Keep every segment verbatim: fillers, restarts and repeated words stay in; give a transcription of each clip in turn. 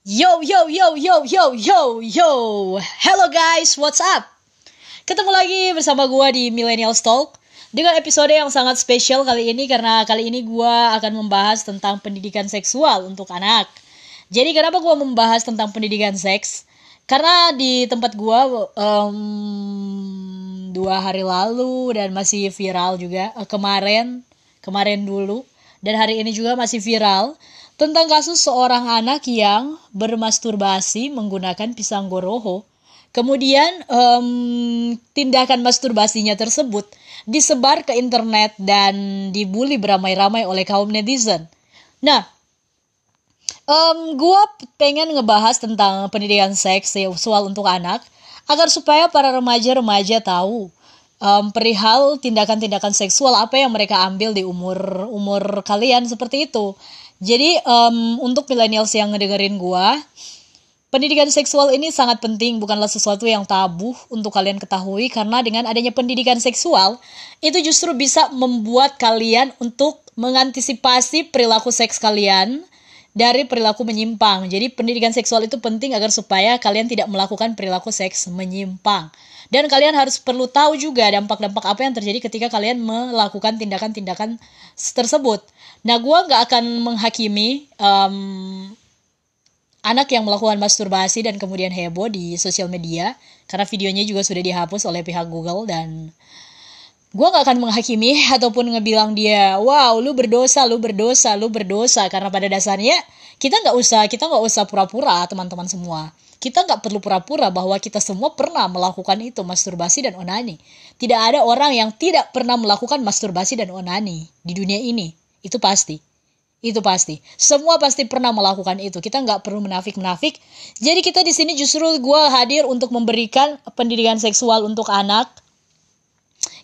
Yo, yo, yo, yo, yo, yo, yo. Hello guys, what's up? Ketemu lagi bersama gue di Millennial Talk dengan episode yang sangat spesial kali ini, karena kali ini gue akan membahas tentang pendidikan seksual untuk anak. Jadi kenapa gue membahas tentang pendidikan seks? Karena di tempat gue um, dua hari lalu dan masih viral juga kemarin, kemarin dulu dan hari ini juga masih viral tentang kasus seorang anak yang bermasturbasi menggunakan pisang goroho. Kemudian um, tindakan masturbasinya tersebut disebar ke internet dan dibully beramai-ramai oleh kaum netizen. Nah, um, gue pengen ngebahas tentang pendidikan seks seksual untuk anak agar supaya para remaja-remaja tahu um, perihal tindakan-tindakan seksual apa yang mereka ambil di umur-umur kalian seperti itu. Jadi um, untuk millennials yang ngedengerin gua, pendidikan seksual ini sangat penting, bukanlah sesuatu yang tabu untuk kalian ketahui, karena dengan adanya pendidikan seksual itu justru bisa membuat kalian untuk mengantisipasi perilaku seks kalian dari perilaku menyimpang. Jadi pendidikan seksual itu penting agar supaya kalian tidak melakukan perilaku seks menyimpang. Dan kalian harus perlu tahu juga dampak-dampak apa yang terjadi ketika kalian melakukan tindakan-tindakan tersebut. Nah, gue gak akan menghakimi um, anak yang melakukan masturbasi dan kemudian heboh di sosial media, karena videonya juga sudah dihapus oleh pihak Google. Dan gue gak akan menghakimi ataupun ngebilang dia, wow, lu berdosa, lu berdosa, lu berdosa. Karena pada dasarnya kita gak usah, kita gak usah pura-pura, teman-teman semua. Kita gak perlu pura-pura bahwa kita semua pernah melakukan itu, masturbasi dan onani. Tidak ada orang yang tidak pernah melakukan masturbasi dan onani di dunia ini. Itu pasti. Itu pasti. Semua pasti pernah melakukan itu. Kita gak perlu menafik-menafik. Jadi kita di sini justru gue hadir untuk memberikan pendidikan seksual untuk anak.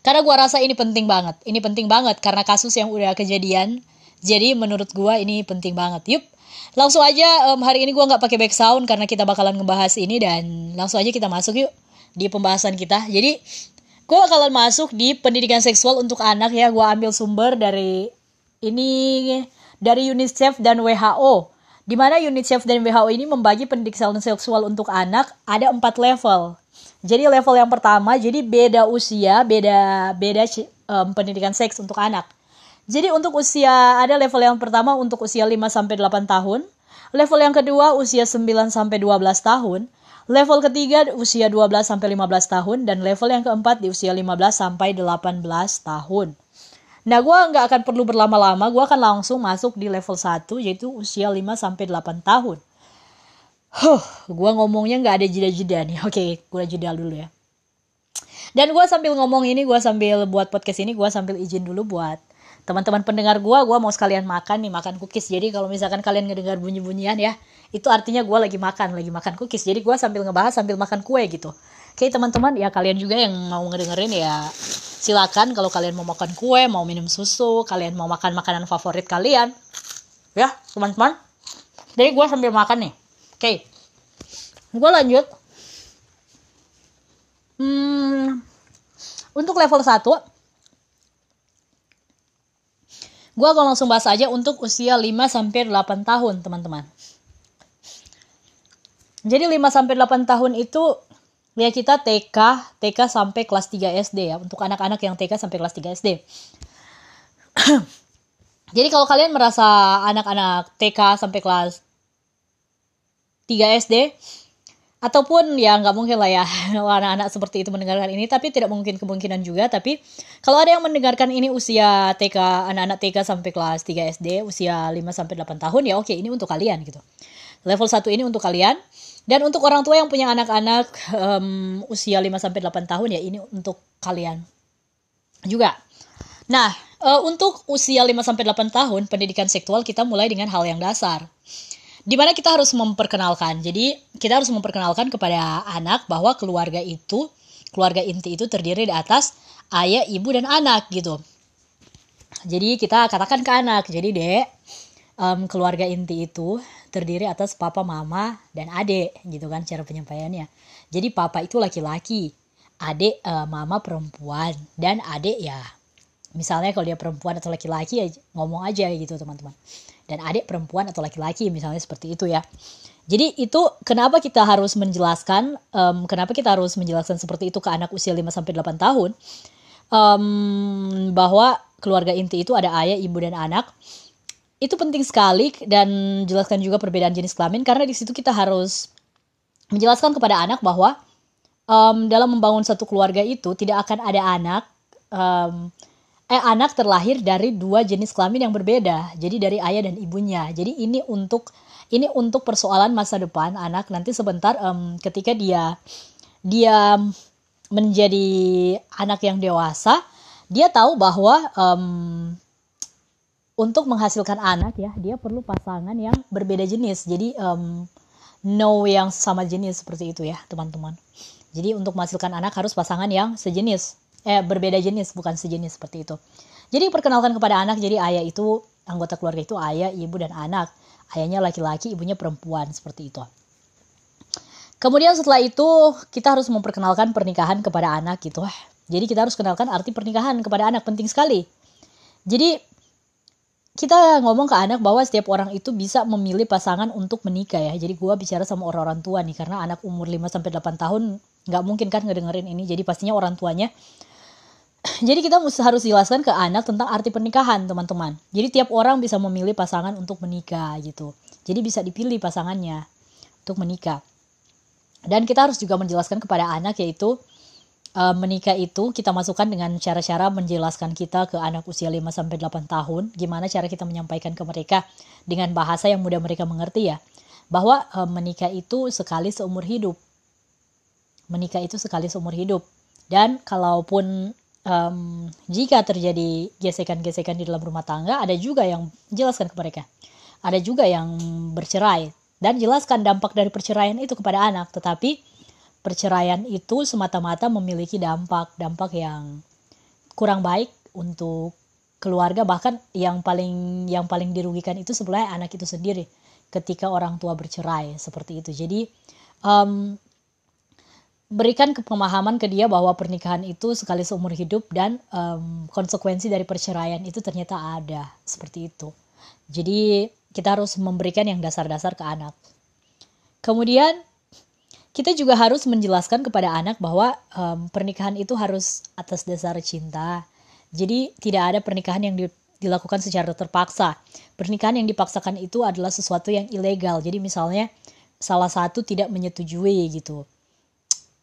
Karena gue rasa ini penting banget. Ini penting banget karena kasus yang udah kejadian. Jadi menurut gue ini penting banget. Yup. Langsung aja um, hari ini gue gak pakai background karena kita bakalan ngebahas ini, dan langsung aja kita masuk yuk di pembahasan kita. Jadi gue bakalan masuk di pendidikan seksual untuk anak ya. Gue ambil sumber dari ini dari UNICEF dan W H O. Dimana UNICEF dan W H O ini membagi pendidikan seksual untuk anak ada empat level. Jadi level yang pertama, jadi beda usia, beda beda um, pendidikan seks untuk anak. Jadi untuk usia, ada level yang pertama untuk usia lima sampai delapan tahun, level yang kedua usia sembilan sampai dua belas tahun, level ketiga usia dua belas sampai lima belas tahun, dan level yang keempat di usia lima belas sampai delapan belas tahun. Nah, gue nggak akan perlu berlama-lama, gue akan langsung masuk di level satu, yaitu usia lima sampai delapan tahun. Huh, gue ngomongnya nggak ada jeda-jeda nih. Oke, gue jeda dulu ya. Dan gue sambil ngomong ini, gue sambil buat podcast ini, gue sambil izin dulu buat teman-teman pendengar gue, gue mau sekalian makan nih, makan cookies. Jadi kalau misalkan kalian ngedengar bunyi-bunyian ya, itu artinya gue lagi makan, lagi makan cookies. Jadi gue sambil ngebahas sambil makan kue gitu. Oke teman-teman, ya kalian juga yang mau ngedengerin ya silakan. Kalau kalian mau makan kue, mau minum susu, kalian mau makan makanan favorit kalian, ya teman-teman. Jadi gue sambil makan nih. Oke, gue lanjut. Hmm, untuk level satu. Gue akan langsung bahas aja untuk usia lima sampai delapan tahun, teman-teman. Jadi lima sampai delapan tahun itu ya kita T K, T K sampai kelas tiga S D ya, untuk anak-anak yang T K sampai kelas tiga S D. Jadi kalau kalian merasa anak-anak T K sampai kelas tiga S D ataupun ya nggak mungkin lah ya anak-anak seperti itu mendengarkan ini, tapi tidak mungkin kemungkinan juga. Tapi kalau ada yang mendengarkan ini usia T K, anak-anak T K sampai kelas tiga S D, usia lima sampai delapan tahun, ya oke, ini untuk kalian gitu. Level satu ini untuk kalian. Dan untuk orang tua yang punya anak-anak um, usia lima sampai delapan tahun, ya ini untuk kalian juga. Nah, uh, untuk usia lima sampai delapan tahun pendidikan seksual kita mulai dengan hal yang dasar, dimana kita harus memperkenalkan. Jadi kita harus memperkenalkan kepada anak bahwa keluarga itu, keluarga inti itu terdiri di atas ayah, ibu, dan anak gitu. Jadi kita katakan ke anak, jadi dek, um, keluarga inti itu terdiri atas papa, mama, dan adek gitu kan cara penyampaiannya. Jadi papa itu laki-laki, adek uh, mama perempuan, dan adek ya misalnya kalau dia perempuan atau laki-laki ya ngomong aja gitu teman-teman. dan adik perempuan atau laki-laki, misalnya seperti itu ya. Jadi itu kenapa kita harus menjelaskan, um, kenapa kita harus menjelaskan seperti itu ke anak usia lima sampai delapan tahun, um, bahwa keluarga inti itu ada ayah, ibu, dan anak. Itu penting sekali, dan jelaskan juga perbedaan jenis kelamin, karena di situ kita harus menjelaskan kepada anak bahwa um, dalam membangun satu keluarga itu tidak akan ada anak, um, eh, anak terlahir dari dua jenis kelamin yang berbeda, jadi dari ayah dan ibunya. Jadi ini untuk... Ini untuk persoalan masa depan anak nanti sebentar um, ketika dia dia menjadi anak yang dewasa, dia tahu bahwa um, untuk menghasilkan anak ya dia perlu pasangan yang berbeda jenis. Jadi um, no yang sama jenis seperti itu ya teman-teman. Jadi untuk menghasilkan anak harus pasangan yang sejenis, eh berbeda jenis bukan sejenis seperti itu. Jadi perkenalkan kepada anak, jadi ayah itu anggota keluarga itu ayah, ibu, dan anak. Ayahnya laki-laki, ibunya perempuan, seperti itu. Kemudian setelah itu kita harus memperkenalkan pernikahan kepada anak gitu. Jadi kita harus kenalkan arti pernikahan kepada anak, penting sekali. Jadi kita ngomong ke anak bahwa setiap orang itu bisa memilih pasangan untuk menikah ya. Jadi gue bicara sama orang-orang tua nih, karena anak umur lima sampai delapan tahun gak mungkin kan ngedengerin ini. Jadi pastinya orang tuanya. Jadi kita harus jelaskan ke anak tentang arti pernikahan, teman-teman. Jadi tiap orang bisa memilih pasangan untuk menikah gitu. Jadi bisa dipilih pasangannya untuk menikah. Dan kita harus juga menjelaskan kepada anak yaitu e, menikah itu kita masukkan dengan cara-cara menjelaskan kita ke anak usia lima sampai delapan tahun. Gimana cara kita menyampaikan ke mereka dengan bahasa yang mudah mereka mengerti ya. Bahwa e, menikah itu sekali seumur hidup. Menikah itu sekali seumur hidup. Dan kalaupun... Um, jika terjadi gesekan-gesekan di dalam rumah tangga, ada juga yang jelaskan ke mereka. Ada juga yang bercerai. Dan jelaskan dampak dari perceraian itu kepada anak. Tetapi perceraian itu semata-mata memiliki dampak. Dampak yang kurang baik untuk keluarga. Bahkan yang paling yang paling dirugikan itu sebenarnya anak itu sendiri. Ketika orang tua bercerai, seperti itu. Jadi... Um, Berikan pemahaman ke dia bahwa pernikahan itu sekali seumur hidup dan um, konsekuensi dari perceraian itu ternyata ada, seperti itu. Jadi kita harus memberikan yang dasar-dasar ke anak. Kemudian kita juga harus menjelaskan kepada anak bahwa um, pernikahan itu harus atas dasar cinta. Jadi tidak ada pernikahan yang di, dilakukan secara terpaksa. Pernikahan yang dipaksakan itu adalah sesuatu yang ilegal. Jadi misalnya salah satu tidak menyetujui gitu.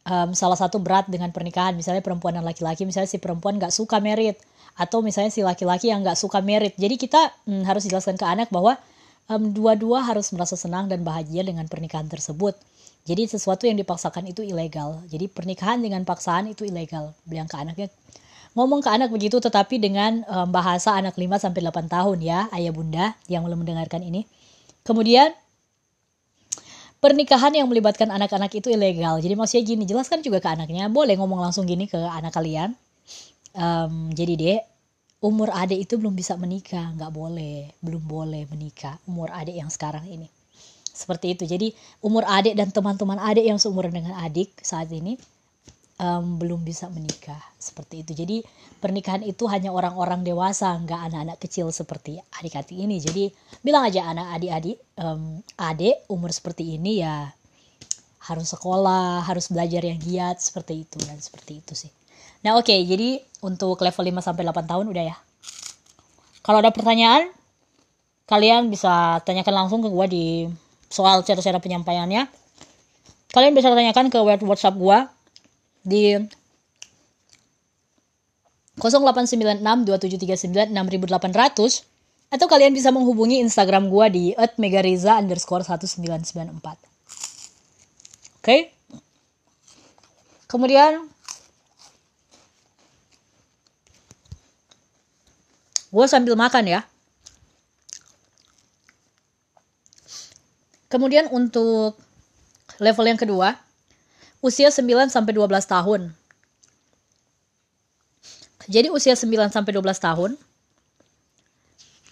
Um, salah satu berat dengan pernikahan, misalnya perempuan dan laki-laki, misalnya si perempuan gak suka merit, atau misalnya si laki-laki yang gak suka merit. Jadi kita mm, harus jelaskan ke anak bahwa um, dua-dua harus merasa senang dan bahagia dengan pernikahan tersebut. Jadi sesuatu yang dipaksakan itu ilegal. Jadi pernikahan dengan paksaan itu ilegal. Bilang ke anaknya, ngomong ke anak begitu, tetapi dengan um, bahasa anak lima sampai delapan tahun ya, ayah bunda yang belum mendengarkan ini. Kemudian pernikahan yang melibatkan anak-anak itu ilegal. Jadi maksudnya gini, jelaskan juga ke anaknya. Boleh ngomong langsung gini ke anak kalian. Um, jadi deh, umur adik itu belum bisa menikah. Nggak boleh, belum boleh menikah. Umur adik yang sekarang ini. Seperti itu. Jadi umur adik dan teman-teman adik yang seumuran dengan adik saat ini um, belum bisa menikah. Seperti itu. Jadi pernikahan itu hanya orang-orang dewasa. Nggak anak-anak kecil seperti adik-adik ini. Jadi bilang aja anak adik-adik. Um, adik umur seperti ini ya harus sekolah, harus belajar yang giat seperti itu dan seperti itu sih. Nah oke, okay, jadi untuk level lima sampai delapan tahun udah ya. Kalau ada pertanyaan, kalian bisa tanyakan langsung ke gue di soal cara-cara penyampaiannya. Kalian bisa tanyakan ke WhatsApp gue di nol delapan sembilan enam dua tujuh tiga sembilan enam delapan nol nol. Atau kalian bisa menghubungi Instagram gue di et megariza underscore satu sembilan sembilan empat. Oke. Okay. Kemudian. Gue sambil makan ya. Kemudian untuk level yang kedua. Usia sembilan sampai dua belas tahun. Jadi usia sembilan sampai dua belas tahun.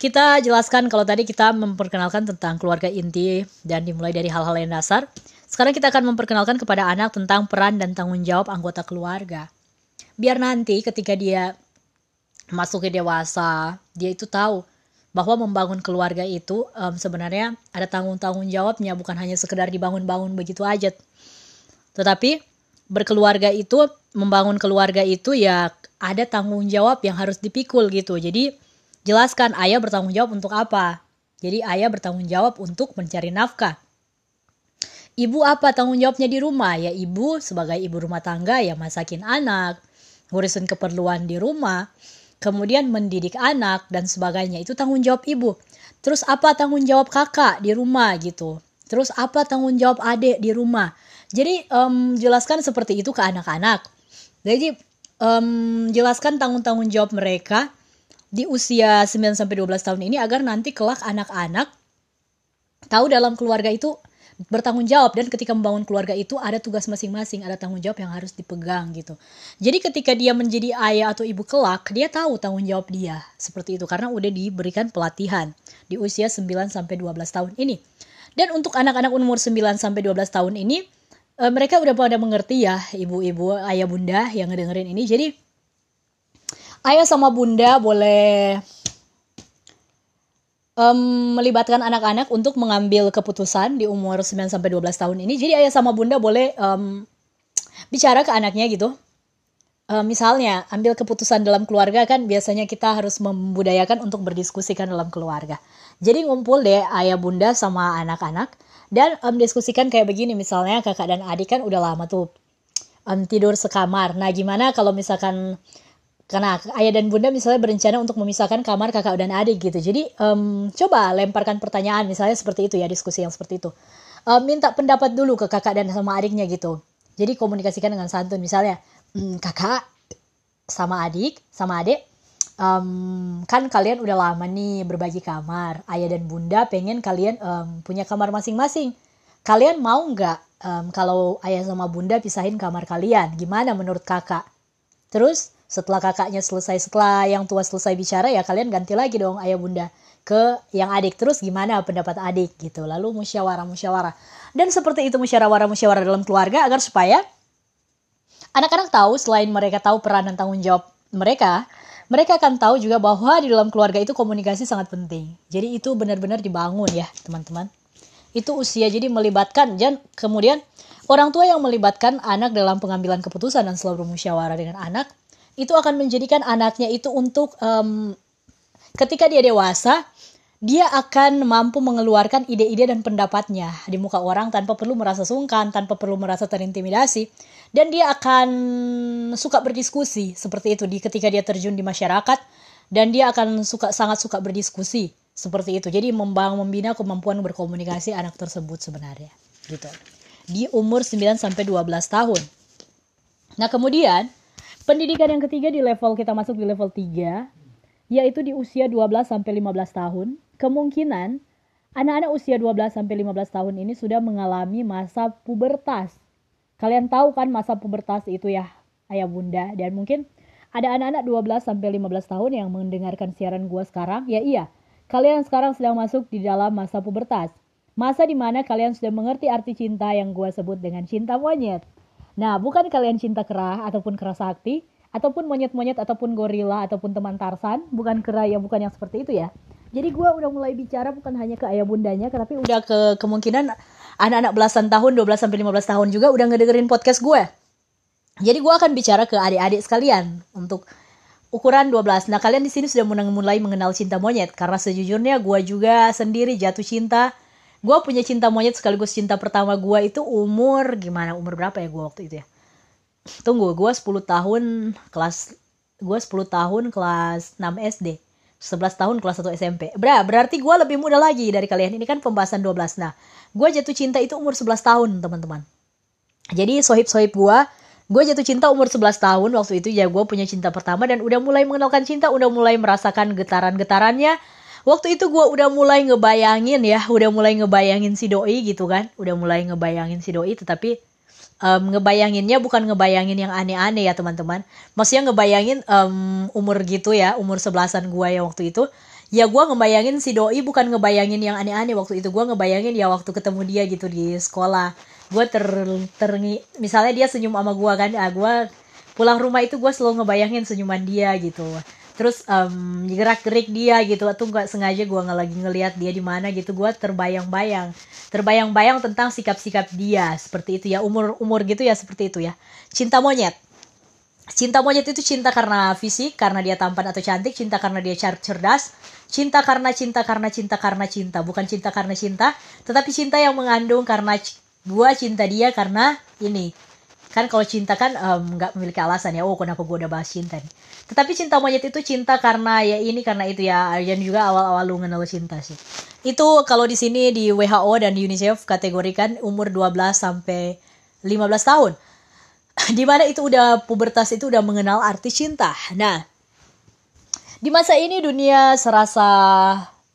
Kita jelaskan kalau tadi kita memperkenalkan tentang keluarga inti dan dimulai dari hal-hal yang dasar. Sekarang kita akan memperkenalkan kepada anak tentang peran dan tanggung jawab anggota keluarga. Biar nanti ketika dia masuk ke dewasa, dia itu tahu bahwa membangun keluarga itu um, sebenarnya ada tanggung-tanggung jawabnya, bukan hanya sekedar dibangun-bangun begitu aja. Tetapi berkeluarga itu, membangun keluarga itu ya ada tanggung jawab yang harus dipikul gitu. Jadi jelaskan ayah bertanggung jawab untuk apa. Jadi ayah bertanggung jawab untuk mencari nafkah. Ibu apa tanggung jawabnya di rumah? Ya ibu sebagai ibu rumah tangga ya masakin anak, ngurusin keperluan di rumah, kemudian mendidik anak dan sebagainya. Itu tanggung jawab ibu. Terus apa tanggung jawab kakak di rumah gitu. Terus apa tanggung jawab adik di rumah. Jadi um, jelaskan seperti itu ke anak-anak. Jadi um, jelaskan tanggung-tanggung jawab mereka di usia sembilan sampai dua belas tahun ini agar nanti kelak anak-anak tahu dalam keluarga itu bertanggung jawab, dan ketika membangun keluarga itu ada tugas masing-masing, ada tanggung jawab yang harus dipegang gitu. Jadi ketika dia menjadi ayah atau ibu kelak, dia tahu tanggung jawab dia seperti itu karena udah diberikan pelatihan di usia sembilan sampai dua belas tahun ini. Dan untuk anak-anak umur sembilan sampai dua belas tahun ini mereka udah pada mengerti ya, ibu-ibu, ayah, bunda yang ngedengerin ini. Jadi ayah sama bunda boleh um, melibatkan anak-anak untuk mengambil keputusan di umur sembilan sampai dua belas tahun ini. Jadi ayah sama bunda boleh um, bicara ke anaknya gitu. Um, misalnya ambil keputusan dalam keluarga kan biasanya kita harus membudayakan untuk berdiskusikan dalam keluarga. Jadi ngumpul deh ayah, bunda sama anak-anak. Dan um, diskusikan kayak begini, misalnya kakak dan adik kan udah lama tuh um, tidur sekamar. Nah gimana kalau misalkan, karena ayah dan bunda misalnya berencana untuk memisahkan kamar kakak dan adik gitu. Jadi um, coba lemparkan pertanyaan misalnya seperti itu ya, diskusi yang seperti itu. Um, minta pendapat dulu ke kakak dan sama adiknya gitu. Jadi komunikasikan dengan santun misalnya, mm, kakak sama adik, sama adik. Um, kan kalian udah lama nih berbagi kamar, ayah dan bunda pengen kalian um, punya kamar masing-masing. Kalian mau nggak um, kalau ayah sama bunda pisahin kamar kalian? Gimana menurut kakak? Terus setelah kakaknya selesai, setelah yang tua selesai bicara ya kalian ganti lagi dong ayah bunda ke yang adik. Terus gimana pendapat adik gitu. Lalu musyawarah-musyawarah. Dan seperti itu musyawarah-musyawarah dalam keluarga agar supaya anak-anak tahu, selain mereka tahu peran dan tanggung jawab mereka, mereka akan tahu juga bahwa di dalam keluarga itu komunikasi sangat penting. Jadi itu benar-benar dibangun ya teman-teman. Itu usia, jadi melibatkan. Dan kemudian orang tua yang melibatkan anak dalam pengambilan keputusan dan selalu bermusyawarah dengan anak, itu akan menjadikan anaknya itu untuk um, ketika dia dewasa, dia akan mampu mengeluarkan ide-ide dan pendapatnya di muka orang tanpa perlu merasa sungkan, tanpa perlu merasa terintimidasi. Dan dia akan suka berdiskusi seperti itu di ketika dia terjun di masyarakat, dan dia akan suka sangat suka berdiskusi seperti itu. Jadi membangun, membina kemampuan berkomunikasi anak tersebut sebenarnya gitu. Di umur sembilan sampai dua belas tahun. Nah, kemudian pendidikan yang ketiga di level kita masuk di level tiga, yaitu di usia dua belas sampai lima belas tahun. Kemungkinan anak-anak usia dua belas sampai lima belas tahun ini sudah mengalami masa pubertas. Kalian tahu kan masa pubertas itu ya, ayah bunda. Dan mungkin ada anak-anak dua belas sampai lima belas tahun yang mendengarkan siaran gua sekarang. Ya iya, kalian sekarang sedang masuk di dalam masa pubertas. Masa di mana kalian sudah mengerti arti cinta yang gua sebut dengan cinta monyet. Nah, bukan kalian cinta kera ataupun kera sakti, ataupun monyet-monyet, ataupun gorila, ataupun teman Tarsan. Bukan kera ya, bukan yang seperti itu ya. Jadi gua udah mulai bicara bukan hanya ke ayah bundanya, tapi udah ke kemungkinan anak-anak belasan tahun, dua belas sampai lima belas tahun juga udah ngedengerin podcast gue. Jadi gue akan bicara ke adik-adik sekalian untuk ukuran dua belas. Nah, kalian di sini sudah mulai mengenal cinta monyet. Karena sejujurnya gue juga sendiri jatuh cinta. Gue punya cinta monyet sekaligus cinta pertama gue itu umur, gimana, umur berapa ya gue waktu itu ya? Tunggu, gue sepuluh tahun kelas, gue sepuluh tahun kelas enam S D. sebelas tahun kelas satu S M P. Bra, berarti gue lebih muda lagi dari kalian. Ini kan pembahasan dua belas. Nah, gue jatuh cinta itu umur sebelas tahun, teman-teman. Jadi sohib-sohib gue, gue jatuh cinta umur sebelas tahun. Waktu itu ya gue punya cinta pertama dan udah mulai mengenalkan cinta, udah mulai merasakan getaran-getarannya. Waktu itu gue udah mulai ngebayangin ya, udah mulai ngebayangin si doi gitu kan. Udah mulai ngebayangin si doi, tetapi Um, ngebayanginnya bukan ngebayangin yang aneh-aneh ya teman-teman. Maksudnya ngebayangin um, umur gitu ya, umur sebelasan gue ya waktu itu. Ya gue ngebayangin si doi bukan ngebayangin yang aneh-aneh waktu itu. Gue ngebayangin ya waktu ketemu dia gitu di sekolah. Gue ter, ter, misalnya dia senyum sama gue kan. Ya, gue pulang rumah itu gue selalu ngebayangin senyuman dia gitu. terus um, gerak-gerik dia gitu, atau nggak sengaja gue nggak lagi ngelihat dia di mana gitu, gue terbayang-bayang, terbayang-bayang tentang sikap-sikap dia seperti itu ya, umur-umur gitu ya, seperti itu ya. Cinta monyet, cinta monyet itu cinta karena fisik, karena dia tampan atau cantik, cinta karena dia cerdas, cinta karena cinta karena cinta karena cinta, bukan cinta karena cinta, tetapi cinta yang mengandung karena gue cinta dia karena ini. Kan kalau cinta kan nggak um, memiliki alasan ya, oh kenapa gue udah bahas cinta nih. Tetapi cinta monyet itu cinta karena ya ini, karena itu ya, dan juga awal-awal lu kenal cinta sih. Itu kalau di sini di W H O dan UNICEF kategorikan umur dua belas sampai lima belas tahun. Dimana itu udah pubertas, itu udah mengenal arti cinta. Nah, di masa ini dunia serasa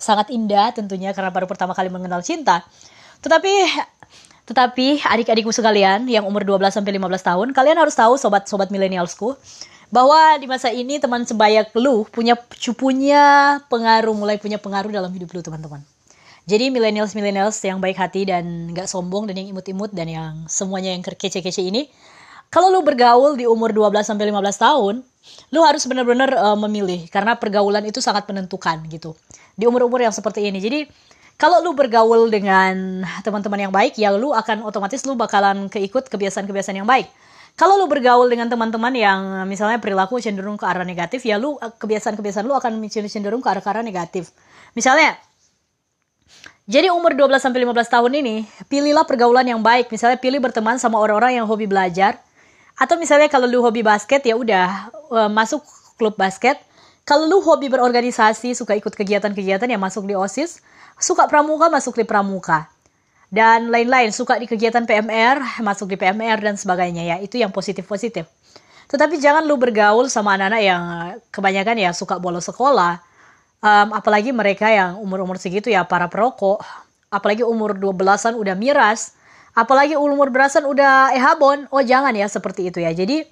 sangat indah tentunya karena baru pertama kali mengenal cinta. Tetapi... Tetapi adik-adikku sekalian yang umur dua belas sampai lima belas tahun, kalian harus tahu sobat-sobat milenialsku, bahwa di masa ini teman sebaya lu punya punya pengaruh, mulai punya pengaruh dalam hidup lu teman-teman. Jadi milenials-milenials yang baik hati dan gak sombong dan yang imut-imut dan yang semuanya yang kece-kece ini, kalau lu bergaul di umur dua belas sampai lima belas tahun, lu harus benar-benar uh, memilih karena pergaulan itu sangat menentukan gitu. Di umur-umur yang seperti ini. Jadi kalau lu bergaul dengan teman-teman yang baik, ya lu akan otomatis lu bakalan keikut kebiasaan-kebiasaan yang baik. Kalau lu bergaul dengan teman-teman yang misalnya perilaku cenderung ke arah negatif, ya lu kebiasaan-kebiasaan lu akan cenderung ke arah-arah negatif. Misalnya, jadi umur dua belas sampai lima belas tahun ini, pilihlah pergaulan yang baik. Misalnya pilih berteman sama orang-orang yang hobi belajar. Atau misalnya kalau lu hobi basket, ya udah masuk klub basket. Kalau lu hobi berorganisasi, suka ikut kegiatan-kegiatan, ya masuk di OSIS. Suka pramuka, masuk di pramuka. Dan lain-lain, suka di kegiatan P M R, masuk di P M R dan sebagainya ya. Itu yang positif-positif. Tetapi jangan lu bergaul sama anak-anak yang kebanyakan ya suka bolos sekolah. Um, apalagi mereka yang umur-umur segitu ya, para perokok. Apalagi umur dua belasan udah miras. Apalagi umur belasan udah ehabon. Oh jangan ya, seperti itu ya. Jadi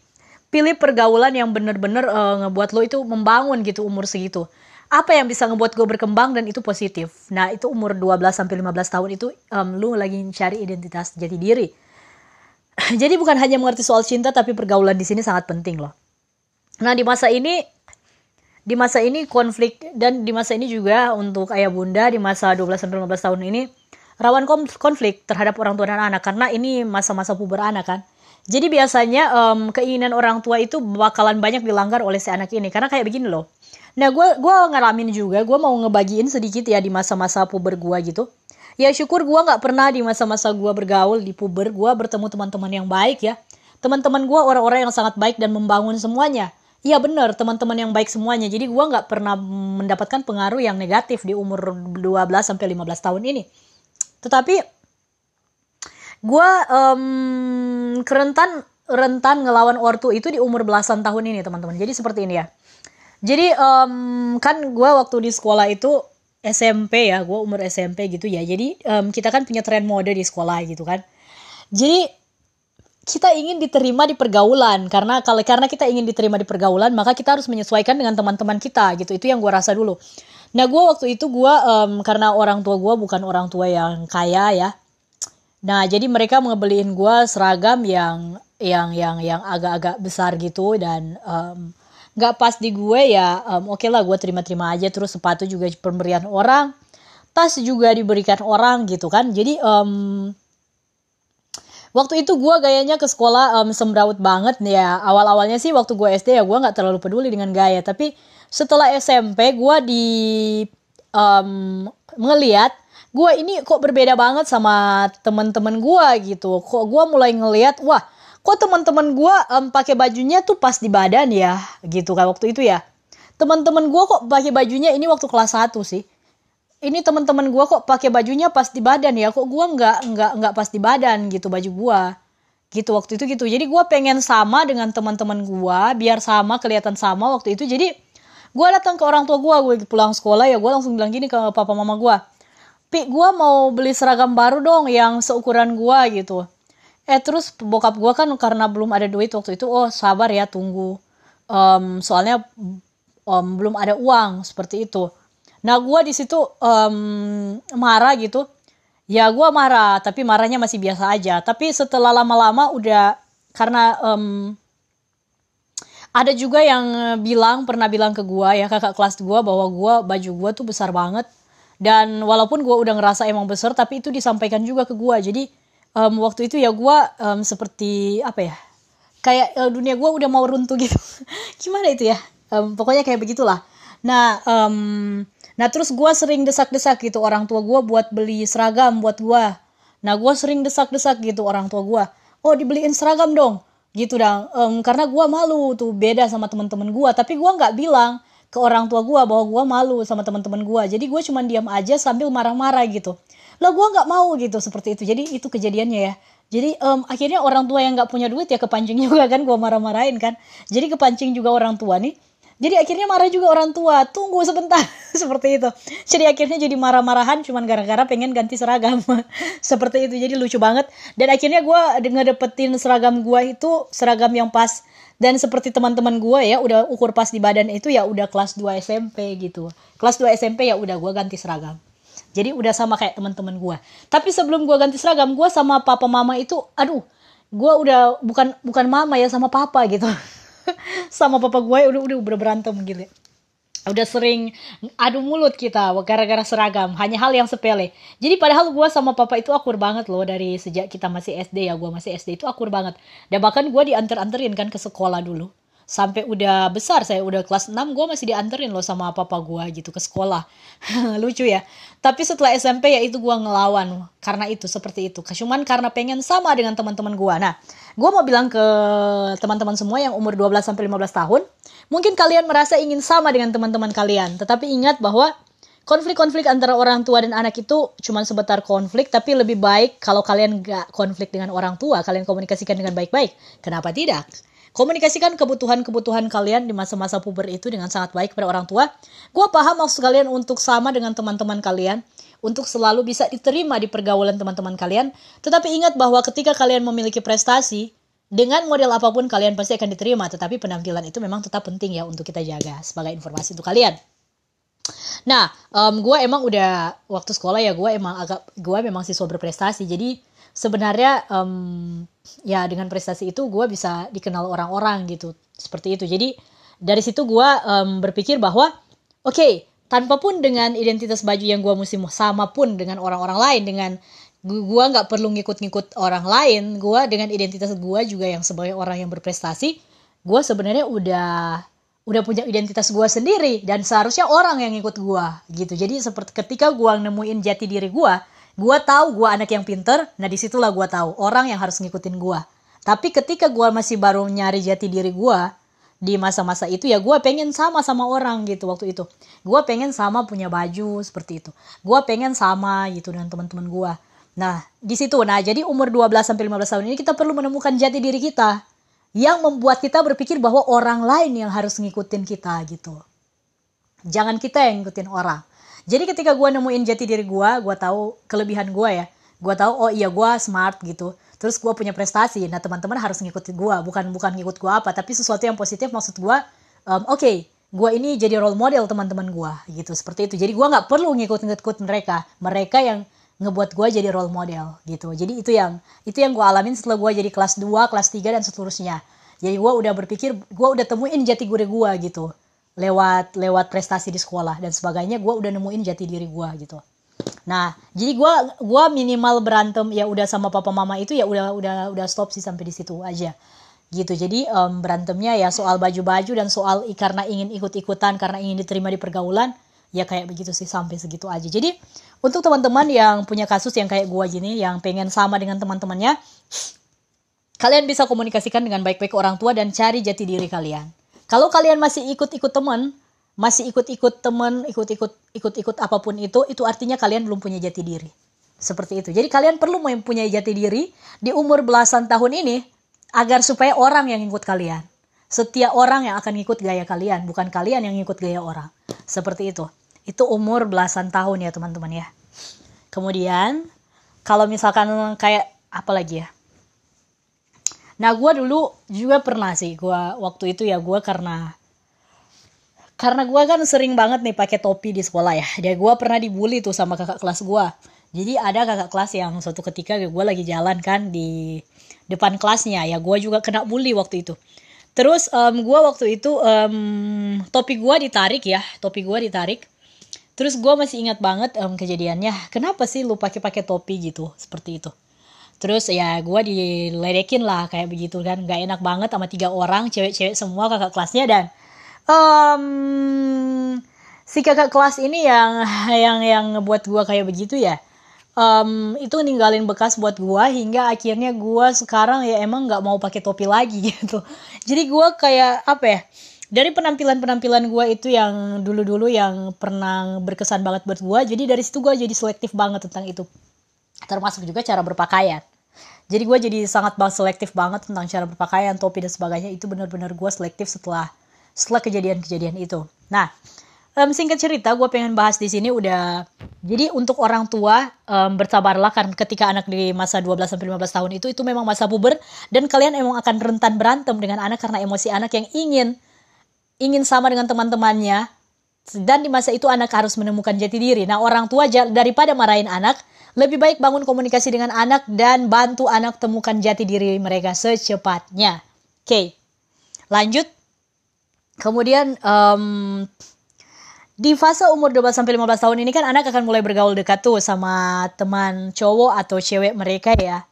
pilih pergaulan yang bener-bener uh, ngebuat lu itu membangun gitu umur segitu. Apa yang bisa ngebuat gue berkembang dan itu positif. Nah itu umur dua belas sampai lima belas tahun itu um, lu lagi cari identitas jati diri. Jadi bukan hanya mengerti soal cinta, tapi pergaulan di sini sangat penting loh. Nah di masa ini, di masa ini konflik, dan di masa ini juga untuk ayah bunda di masa dua belas sampai lima belas tahun ini rawan konflik terhadap orang tua dan anak, karena ini masa-masa puber anak kan. Jadi biasanya um, keinginan orang tua itu bakalan banyak dilanggar oleh si anak ini, karena kayak begini loh. Nah gue gue ngalamin juga, gue mau ngebagiin sedikit ya di masa-masa puber gue gitu. Ya syukur gue gak pernah di masa-masa gue bergaul di puber, gue bertemu teman-teman yang baik ya. Teman-teman gue orang-orang yang sangat baik dan membangun semuanya. Iya benar, teman-teman yang baik semuanya. Jadi gue gak pernah mendapatkan pengaruh yang negatif di umur dua belas sampai lima belas tahun ini. Tetapi gue um, kerentan rentan ngelawan ortu itu di umur belasan tahun ini teman-teman. Jadi seperti ini ya. Jadi um, kan gue waktu di sekolah itu S M P ya, gue umur S M P gitu ya. Jadi um, kita kan punya tren mode di sekolah gitu kan. Jadi kita ingin diterima di pergaulan, karena kalau karena kita ingin diterima di pergaulan, maka kita harus menyesuaikan dengan teman-teman kita gitu. Itu yang gue rasa dulu. Nah gue waktu itu gue um, karena orang tua gue bukan orang tua yang kaya ya. Nah jadi mereka ngebeliin gue seragam yang yang yang yang agak-agak besar gitu dan um, gak pas di gue ya, um, oke okay lah gue terima-terima aja. Terus sepatu juga pemberian orang, tas juga diberikan orang gitu kan. Jadi um, waktu itu gue gayanya ke sekolah um, semrawut banget ya. Awal-awalnya sih waktu gue S D ya gue gak terlalu peduli dengan gaya. Tapi setelah S M P gue di um, ngeliat gue ini kok berbeda banget sama temen-temen gue gitu. Kok gue mulai ngeliat wah, kok teman-teman gue um, pakai bajunya tuh pas di badan ya gitu kan waktu itu ya. Teman-teman gue kok pakai bajunya, ini waktu kelas satu sih. Ini teman-teman gue kok pakai bajunya pas di badan ya, kok gue nggak nggak nggak pas di badan gitu baju gue. Gitu waktu itu gitu. Jadi gue pengen sama dengan teman-teman gue, biar sama kelihatan sama waktu itu. Jadi gue datang ke orang tua gue, gue pulang sekolah ya gue langsung bilang gini ke papa mama gue. Pi, gue mau beli seragam baru dong yang seukuran gue gitu. Eh terus bokap gue kan karena belum ada duit waktu itu, oh sabar ya tunggu, um, soalnya um, belum ada uang seperti itu. Nah gue di situ um, marah gitu, ya gue marah tapi marahnya masih biasa aja. Tapi setelah lama-lama udah karena um, Ada juga yang bilang, pernah bilang ke gue ya, kakak kelas gue, bahwa gue, baju gue tuh besar banget. Dan walaupun gue udah ngerasa emang besar, tapi itu disampaikan juga ke gue. Jadi um, waktu itu ya gue um, seperti apa ya, kayak uh, dunia gue udah mau runtuh gitu. Gimana itu ya? Um, pokoknya kayak begitulah. Nah, um, nah terus gue sering desak-desak gitu orang tua gue buat beli seragam buat gue. Nah gue sering desak-desak gitu orang tua gue. Oh, dibeliin seragam dong. Gitu dong, um, karena gue malu tuh beda sama teman-teman gue, tapi gue nggak bilang ke orang tua gue bahwa gue malu sama teman-teman gue, jadi gue cuma diam aja sambil marah-marah gitu. Lah gue nggak mau gitu seperti itu, jadi itu kejadiannya ya. Jadi um, akhirnya orang tua yang nggak punya duit ya kepancing juga kan, gue marah-marahin kan, jadi kepancing juga orang tua nih. Jadi akhirnya marah juga orang tua, tunggu sebentar, seperti itu. Jadi akhirnya jadi marah-marahan cuman gara-gara pengen ganti seragam, seperti itu. Jadi lucu banget. Dan akhirnya gue ngedapetin seragam gue itu, seragam yang pas. Dan seperti teman-teman gue ya, udah ukur pas di badan itu ya udah kelas dua S M P gitu. Kelas dua S M P ya udah gue ganti seragam. Jadi udah sama kayak teman-teman gue. Tapi sebelum gue ganti seragam, gue sama papa mama itu, aduh, gue udah bukan bukan mama ya, sama papa gitu. Sama papa gue udah udah berantem gitu, udah sering adu mulut kita gara-gara seragam, hanya hal yang sepele. Jadi padahal gue sama papa itu akur banget loh, dari sejak kita masih S D ya, gue masih S D itu akur banget. Dan bahkan gue dianter-anterin kan ke sekolah dulu, sampai udah besar, saya udah kelas enam, gue masih dianterin loh sama papa gue gitu ke sekolah. Lucu ya. Tapi setelah S M P ya itu gue ngelawan karena itu, seperti itu, cuman karena pengen sama dengan teman-teman gue. Nah, gue mau bilang ke teman-teman semua yang umur dua belas sampai lima belas tahun, mungkin kalian merasa ingin sama dengan teman-teman kalian, tetapi ingat bahwa konflik-konflik antara orang tua dan anak itu cuma sebentar konflik, tapi lebih baik kalau kalian gak konflik dengan orang tua, kalian komunikasikan dengan baik-baik. Kenapa tidak? Komunikasikan kebutuhan-kebutuhan kalian di masa-masa puber itu dengan sangat baik kepada orang tua. Gue paham maksud kalian untuk sama dengan teman-teman kalian, untuk selalu bisa diterima di pergaulan teman-teman kalian. Tetapi ingat bahwa ketika kalian memiliki prestasi, dengan model apapun kalian pasti akan diterima. Tetapi penampilan itu memang tetap penting ya untuk kita jaga, sebagai informasi untuk kalian. Nah, um, gue emang udah waktu sekolah ya, gue emang agak, gue memang siswa berprestasi. Jadi sebenarnya um, ya dengan prestasi itu gue bisa dikenal orang-orang gitu, seperti itu. Jadi dari situ gue um, berpikir bahwa oke, okay, tanpa pun dengan identitas baju yang gue mesti sama pun dengan orang-orang lain, dengan gue gak perlu ngikut-ngikut orang lain, gue dengan identitas gue juga yang sebagai orang yang berprestasi, gue sebenarnya udah udah punya identitas gue sendiri dan seharusnya orang yang ngikut gue gitu. Jadi seperti ketika gue nemuin jati diri gue, gue tahu gue anak yang pinter, nah disitulah gue tahu orang yang harus ngikutin gue. Tapi ketika gue masih baru nyari jati diri gue di masa-masa itu ya, gue pengen sama-sama orang gitu waktu itu. Gue pengen sama punya baju seperti itu. Gue pengen sama gitu dengan teman-teman gue. Nah di situ, nah jadi umur dua belas sampai lima belas tahun ini kita perlu menemukan jati diri kita yang membuat kita berpikir bahwa orang lain yang harus ngikutin kita gitu. Jangan kita yang ngikutin orang. Jadi ketika gue nemuin jati diri gue, gue tahu kelebihan gue ya. Gue tahu oh iya gue smart gitu. Terus gue punya prestasi. Nah teman-teman harus ngikut gue. Bukan bukan ngikut gue apa, tapi sesuatu yang positif. Maksud gue, um, oke, okay, gue ini jadi role model teman-teman gue gitu, seperti itu. Jadi gue nggak perlu ngikut-ngikut mereka. Mereka yang ngebuat gue jadi role model gitu. Jadi itu yang itu yang gue alamin setelah gue jadi kelas dua, kelas tiga dan seterusnya. Jadi gue udah berpikir, gue udah temuin jati diri gue gitu. lewat lewat prestasi di sekolah dan sebagainya, gue udah nemuin jati diri gue gitu. Nah jadi gue gue minimal berantem ya udah sama papa mama itu ya udah udah udah stop sih sampai di situ aja gitu. Jadi um, berantemnya ya soal baju-baju dan soal karena ingin ikut-ikutan, karena ingin diterima di pergaulan ya, kayak begitu sih, sampai segitu aja. Jadi untuk teman-teman yang punya kasus yang kayak gue gini, yang pengen sama dengan teman-temannya, kalian bisa komunikasikan dengan baik-baik ke orang tua dan cari jati diri kalian. Kalau kalian masih ikut-ikut teman, masih ikut-ikut teman, ikut-ikut ikut-ikut apapun itu, itu artinya kalian belum punya jati diri. Seperti itu. Jadi kalian perlu mempunyai jati diri di umur belasan tahun ini agar supaya orang yang ngikut kalian. Setiap orang yang akan ngikut gaya kalian, bukan kalian yang ngikut gaya orang. Seperti itu. Itu umur belasan tahun ya teman-teman ya. Kemudian kalau misalkan kayak apa lagi ya? Nah gue dulu juga pernah sih, gue waktu itu ya gue karena karena gue kan sering banget nih pakai topi di sekolah ya. Dan gue pernah dibully tuh sama kakak kelas gue. Jadi ada kakak kelas yang suatu ketika gue lagi jalan kan di depan kelasnya ya, gue juga kena bully waktu itu. Terus um, gue waktu itu um, topi gue ditarik ya, topi gue ditarik. Terus gue masih ingat banget um, kejadiannya. Kenapa sih lu pakai-pakai topi gitu, seperti itu. Terus ya gue diledekin lah kayak begitu kan. Gak enak banget sama tiga orang, cewek-cewek semua kakak kelasnya. Dan um, si kakak kelas ini yang yang yang ngebuat gue kayak begitu ya. Um, itu ninggalin bekas buat gue hingga akhirnya gue sekarang ya emang gak mau pakai topi lagi gitu. Jadi gue kayak apa ya, dari penampilan-penampilan gue itu yang dulu-dulu yang pernah berkesan banget buat gue, jadi dari situ gue jadi selektif banget tentang itu. Termasuk juga cara berpakaian. Jadi gue jadi sangat selektif banget tentang cara berpakaian, topi dan sebagainya. Itu benar-benar gue selektif setelah setelah kejadian-kejadian itu. Nah, Um, singkat cerita, gue pengen bahas di sini udah. Jadi untuk orang tua, um, bersabarlah kan ketika anak di masa dua belas sampai lima belas tahun itu itu memang masa puber, dan kalian emang akan rentan berantem dengan anak karena emosi anak yang ingin ingin sama dengan teman-temannya. Dan di masa itu anak harus menemukan jati diri. Nah, orang tua daripada marahin anak, lebih baik bangun komunikasi dengan anak dan bantu anak temukan jati diri mereka secepatnya. Oke, okay. Lanjut. Kemudian um, di fase umur dua belas sampai lima belas tahun ini kan anak akan mulai bergaul dekat tuh sama teman cowok atau cewek mereka ya.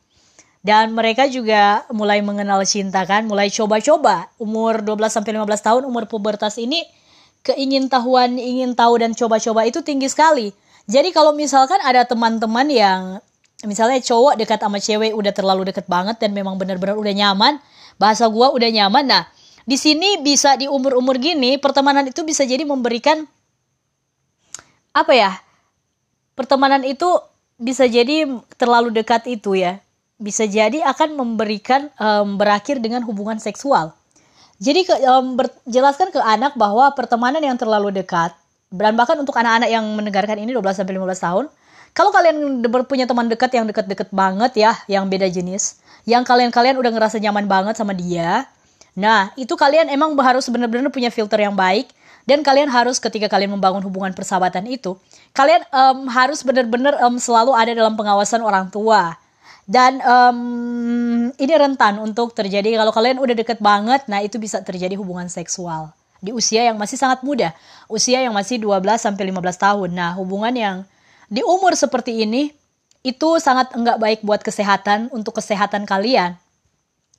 Dan mereka juga mulai mengenal cinta kan, mulai coba-coba. Umur dua belas sampai lima belas tahun, umur pubertas ini keingintahuan, ingin tahu dan coba-coba itu tinggi sekali. Jadi kalau misalkan ada teman-teman yang misalnya cowok dekat sama cewek udah terlalu dekat banget dan memang benar-benar udah nyaman, bahasa gua udah nyaman. Nah, di sini bisa di umur-umur gini pertemanan itu bisa jadi memberikan apa ya, pertemanan itu bisa jadi terlalu dekat itu ya, bisa jadi akan memberikan um, berakhir dengan hubungan seksual. Jadi ke, um, ber, jelaskan ke anak bahwa pertemanan yang terlalu dekat, dan bahkan untuk anak-anak yang mendengarkan ini dua belas sampai lima belas tahun, kalau kalian punya teman dekat yang dekat-dekat banget ya, yang beda jenis, yang kalian-kalian udah ngerasa nyaman banget sama dia, nah itu kalian emang harus benar-benar punya filter yang baik. Dan kalian harus ketika kalian membangun hubungan persahabatan itu, kalian um, harus benar-benar um, selalu ada dalam pengawasan orang tua. Dan um, ini rentan untuk terjadi, kalau kalian udah deket banget, nah itu bisa terjadi hubungan seksual. Di usia yang masih sangat muda, usia yang masih dua belas sampai lima belas tahun. Nah hubungan yang di umur seperti ini, itu sangat enggak baik buat kesehatan, untuk kesehatan kalian.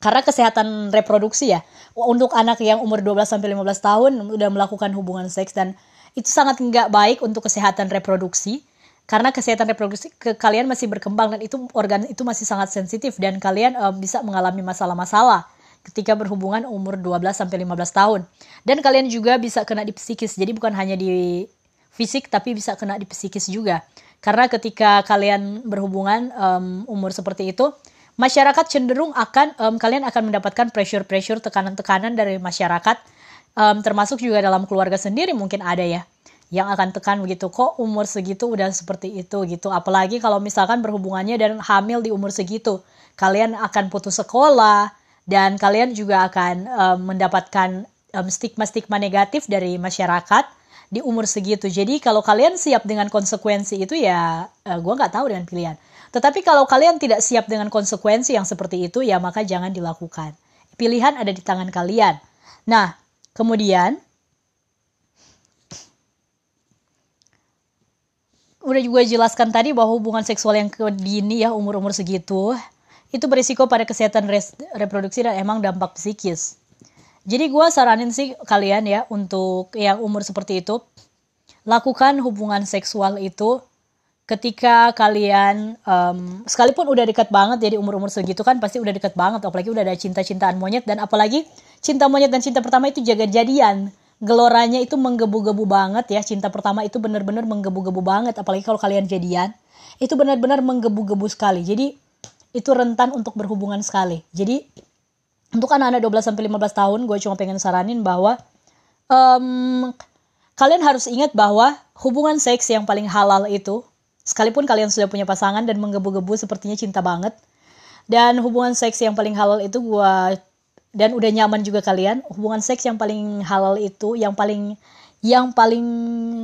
Karena kesehatan reproduksi ya, untuk anak yang umur dua belas sampai lima belas tahun udah melakukan hubungan seks, dan itu sangat nggak baik untuk kesehatan reproduksi. Karena kesehatan reproduksi ke kalian masih berkembang, dan itu organ itu masih sangat sensitif, dan kalian um, bisa mengalami masalah-masalah ketika berhubungan umur dua belas sampai lima belas tahun. Dan kalian juga bisa kena di psikis, jadi bukan hanya di fisik tapi bisa kena di psikis juga. Karena ketika kalian berhubungan um, umur seperti itu, masyarakat cenderung akan, um, kalian akan mendapatkan pressure-pressure, tekanan-tekanan dari masyarakat, um, termasuk juga dalam keluarga sendiri mungkin ada ya, yang akan tekan begitu, kok umur segitu udah seperti itu gitu, apalagi kalau misalkan berhubungannya dan hamil di umur segitu, kalian akan putus sekolah, dan kalian juga akan um, mendapatkan um, stigma-stigma negatif dari masyarakat di umur segitu. Jadi kalau kalian siap dengan konsekuensi itu ya, uh, gue gak tahu dengan pilihan. Tetapi kalau kalian tidak siap dengan konsekuensi yang seperti itu, ya maka jangan dilakukan. Pilihan ada di tangan kalian. Nah, kemudian, udah juga jelaskan tadi bahwa hubungan seksual yang dini ya, umur-umur segitu, itu berisiko pada kesehatan reproduksi dan emang dampak psikis. Jadi gue saranin sih kalian ya, untuk yang umur seperti itu, lakukan hubungan seksual itu ketika kalian um, sekalipun udah dekat banget, jadi umur-umur segitu kan pasti udah dekat banget, apalagi udah ada cinta-cintaan monyet, dan apalagi cinta monyet dan cinta pertama itu jaga jadian, geloranya itu menggebu-gebu banget ya, cinta pertama itu benar-benar menggebu-gebu banget, apalagi kalau kalian jadian itu benar-benar menggebu-gebu sekali, jadi itu rentan untuk berhubungan sekali. Jadi untuk anak-anak dua belas sampai lima belas tahun, gue cuma pengen saranin bahwa um, kalian harus ingat bahwa hubungan seks yang paling halal itu, sekalipun kalian sudah punya pasangan dan menggebu-gebu sepertinya cinta banget, dan hubungan seks yang paling halal itu gua, dan udah nyaman juga kalian, hubungan seks yang paling halal itu, yang paling yang paling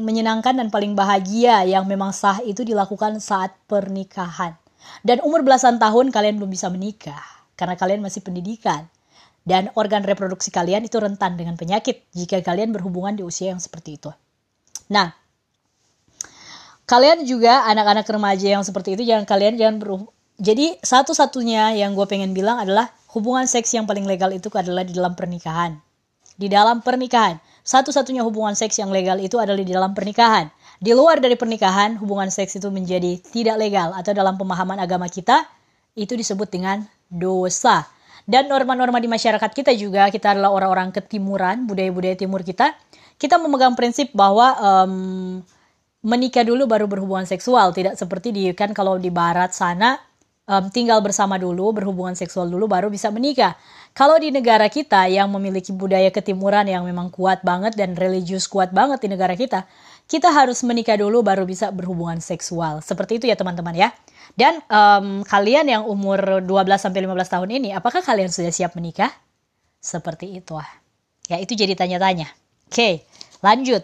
menyenangkan dan paling bahagia yang memang sah itu dilakukan saat pernikahan. Dan umur belasan tahun kalian belum bisa menikah karena kalian masih pendidikan. Dan organ reproduksi kalian itu rentan dengan penyakit jika kalian berhubungan di usia yang seperti itu. Nah, kalian juga anak-anak remaja yang seperti itu, jangan kalian jangan berhubungan. Jadi satu-satunya yang gue pengen bilang adalah hubungan seks yang paling legal itu adalah di dalam pernikahan. Di dalam pernikahan. Satu-satunya hubungan seks yang legal itu adalah di dalam pernikahan. Di luar dari pernikahan, hubungan seks itu menjadi tidak legal atau dalam pemahaman agama kita itu disebut dengan dosa. Dan norma-norma di masyarakat kita juga, kita adalah orang-orang ketimuran, budaya-budaya timur kita, kita memegang prinsip bahwa um, menikah dulu baru berhubungan seksual. Tidak seperti di, kan kalau di barat sana, um, tinggal bersama dulu, berhubungan seksual dulu baru bisa menikah. Kalau di negara kita yang memiliki budaya ketimuran yang memang kuat banget dan religius kuat banget di negara kita, kita harus menikah dulu baru bisa berhubungan seksual. Seperti itu ya teman-teman ya. Dan um, kalian yang umur dua belas sampai lima belas tahun ini, apakah kalian sudah siap menikah? Seperti itu. Ah. Ya itu jadi tanya-tanya. Oke, lanjut.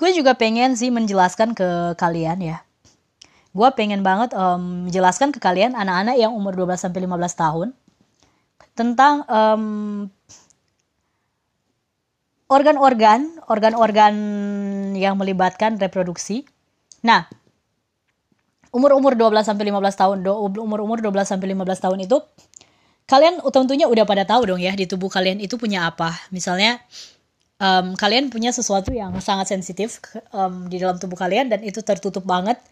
Gue juga pengen sih menjelaskan ke kalian ya. Gue pengen banget um, menjelaskan ke kalian anak-anak yang umur dua belas sampai lima belas tahun tentang um, organ-organ, organ-organ yang melibatkan reproduksi. Nah, umur-umur dua belas sampai lima belas tahun, umur-umur dua belas sampai lima belas tahun itu kalian tentunya udah pada tahu dong ya di tubuh kalian itu punya apa. Misalnya um, kalian punya sesuatu yang sangat sensitif um, di dalam tubuh kalian dan itu tertutup banget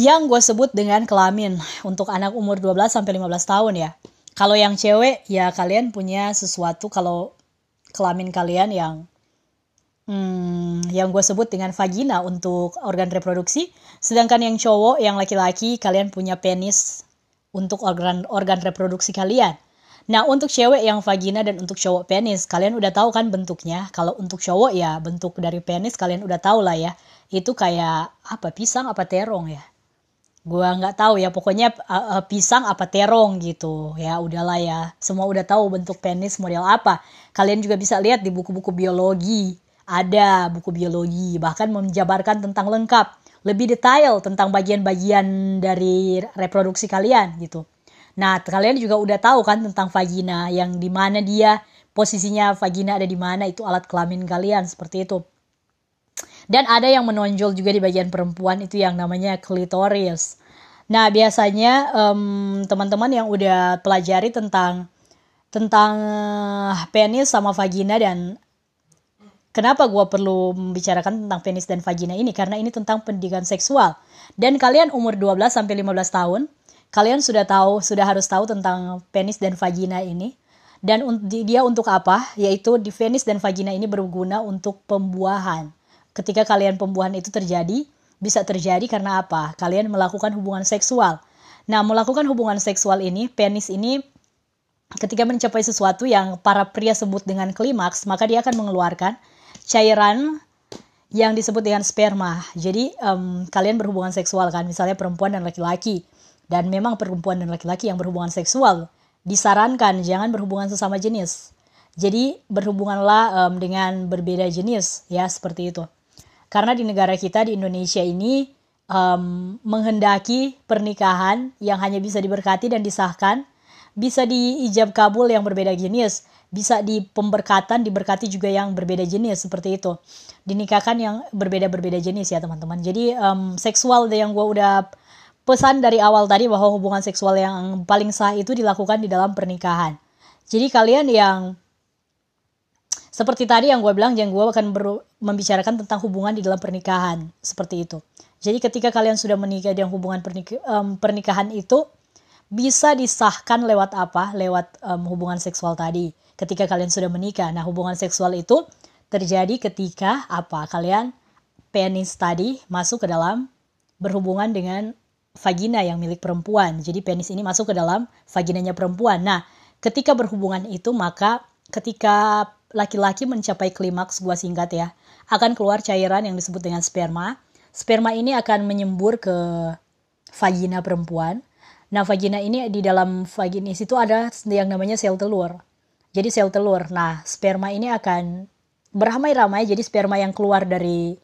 yang gue sebut dengan kelamin untuk anak umur dua belas sampai lima belas tahun ya. Kalau yang cewek ya kalian punya sesuatu kalau kelamin kalian yang Hmm, yang gue sebut dengan vagina untuk organ reproduksi, sedangkan yang cowok, yang laki-laki, kalian punya penis untuk organ organ reproduksi kalian. Nah, untuk cewek yang vagina dan untuk cowok penis, kalian udah tahu kan bentuknya. Kalau untuk cowok ya bentuk dari penis kalian udah tahu lah ya. Itu kayak apa, pisang apa terong ya? Gue nggak tahu ya. Pokoknya uh, uh, pisang apa terong gitu ya. Udahlah ya. Semua udah tahu bentuk penis model apa. Kalian juga bisa lihat di buku-buku biologi. Ada buku biologi, bahkan menjabarkan tentang lengkap, lebih detail tentang bagian-bagian dari reproduksi kalian gitu. Nah, kalian juga udah tahu kan tentang vagina, yang di mana dia posisinya vagina ada di mana, itu alat kelamin kalian seperti itu. Dan ada yang menonjol juga di bagian perempuan itu yang namanya klitoris. Nah, biasanya um, teman-teman yang udah pelajari tentang tentang penis sama vagina dan kenapa gue perlu membicarakan tentang penis dan vagina ini? Karena ini tentang pendidikan seksual. Dan kalian umur dua belas sampai lima belas tahun, kalian sudah tahu, sudah harus tahu tentang penis dan vagina ini. Dan dia untuk apa? Yaitu di penis dan vagina ini berguna untuk pembuahan. Ketika kalian pembuahan itu terjadi, bisa terjadi karena apa? Kalian melakukan hubungan seksual. Nah, melakukan hubungan seksual ini, penis ini ketika mencapai sesuatu yang para pria sebut dengan klimaks, maka dia akan mengeluarkan cairan yang disebut dengan sperma. Jadi um, kalian berhubungan seksual kan, misalnya perempuan dan laki-laki. Dan memang perempuan dan laki-laki yang berhubungan seksual disarankan jangan berhubungan sesama jenis. Jadi berhubunganlah um, dengan berbeda jenis ya, seperti itu. Karena di negara kita, di Indonesia ini um, menghendaki pernikahan yang hanya bisa diberkati dan disahkan, bisa diijab kabul yang berbeda jenis, bisa di pemberkatan, diberkati juga yang berbeda jenis, seperti itu. Dinikahkan yang berbeda-berbeda jenis ya teman-teman. Jadi um, seksual yang gue udah pesan dari awal tadi bahwa hubungan seksual yang paling sah itu dilakukan di dalam pernikahan. Jadi kalian yang, seperti tadi yang gue bilang, yang gue akan ber- membicarakan tentang hubungan di dalam pernikahan, seperti itu. Jadi ketika kalian sudah menikah dan hubungan pernik- um, pernikahan itu bisa disahkan lewat apa? Lewat um, hubungan seksual tadi. Ketika kalian sudah menikah, nah hubungan seksual itu terjadi ketika apa? Kalian penis tadi masuk ke dalam, berhubungan dengan vagina yang milik perempuan. Jadi penis ini masuk ke dalam vaginanya perempuan. Nah, ketika berhubungan itu, maka ketika laki-laki mencapai klimaks, gua singkat ya, akan keluar cairan yang disebut dengan sperma. Sperma ini akan menyembur ke vagina perempuan. Nah, vagina ini, di dalam vagina itu ada yang namanya sel telur. Jadi sel telur. Nah, sperma ini akan beramai-ramai. Jadi sperma yang keluar dari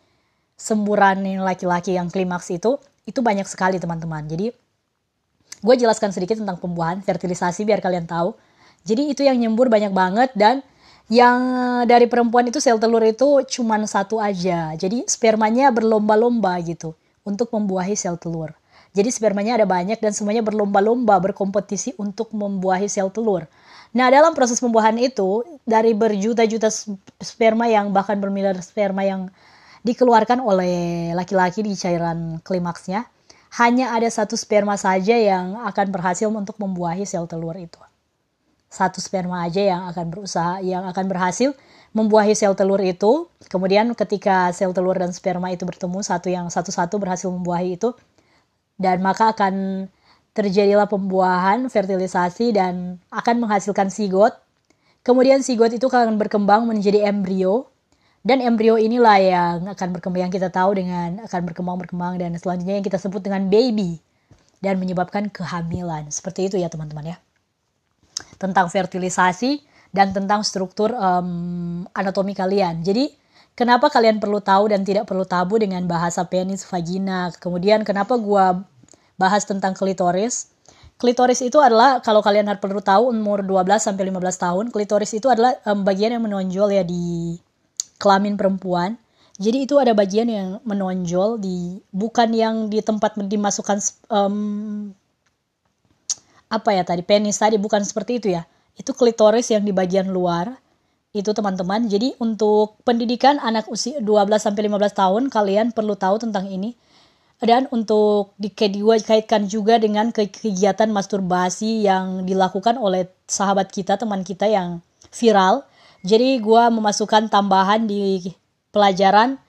semburan laki-laki yang klimaks itu, itu banyak sekali teman-teman. Jadi gue jelaskan sedikit tentang pembuahan, fertilisasi biar kalian tahu. Jadi itu yang nyembur banyak banget, dan yang dari perempuan itu sel telur itu cuman satu aja. Jadi spermanya berlomba-lomba gitu untuk membuahi sel telur. Jadi spermanya ada banyak dan semuanya berlomba-lomba berkompetisi untuk membuahi sel telur. Nah, dalam proses pembuahan itu dari berjuta-juta sperma yang bahkan bermiliar sperma yang dikeluarkan oleh laki-laki di cairan klimaksnya, hanya ada satu sperma saja yang akan berhasil untuk membuahi sel telur itu. Satu sperma aja yang akan berusaha, yang akan berhasil membuahi sel telur itu. Kemudian ketika sel telur dan sperma itu bertemu, satu yang satu-satu berhasil membuahi itu, dan maka akan terjadilah pembuahan, fertilisasi, dan akan menghasilkan zigot. Kemudian zigot itu akan berkembang menjadi embrio, dan embrio inilah yang akan berkembang, yang kita tahu dengan akan berkembang-berkembang dan selanjutnya yang kita sebut dengan baby, dan menyebabkan kehamilan. Seperti itu ya teman-teman ya, tentang fertilisasi dan tentang struktur um, anatomi kalian. Jadi kenapa kalian perlu tahu dan tidak perlu tabu dengan bahasa penis, vagina. Kemudian kenapa gua bahas tentang klitoris. Klitoris itu adalah, kalau kalian harus perlu tahu, umur dua belas sampai lima belas tahun, klitoris itu adalah um, bagian yang menonjol ya di kelamin perempuan. Jadi itu ada bagian yang menonjol di, bukan yang di tempat dimasukkan um, apa ya tadi, penis tadi, bukan seperti itu ya. Itu klitoris yang di bagian luar itu teman-teman. Jadi untuk pendidikan anak usia dua belas sampai lima belas tahun kalian perlu tahu tentang ini. Dan untuk dikaitkan juga dengan kegiatan masturbasi yang dilakukan oleh sahabat kita, teman kita yang viral. Jadi gue memasukkan tambahan di pelajaran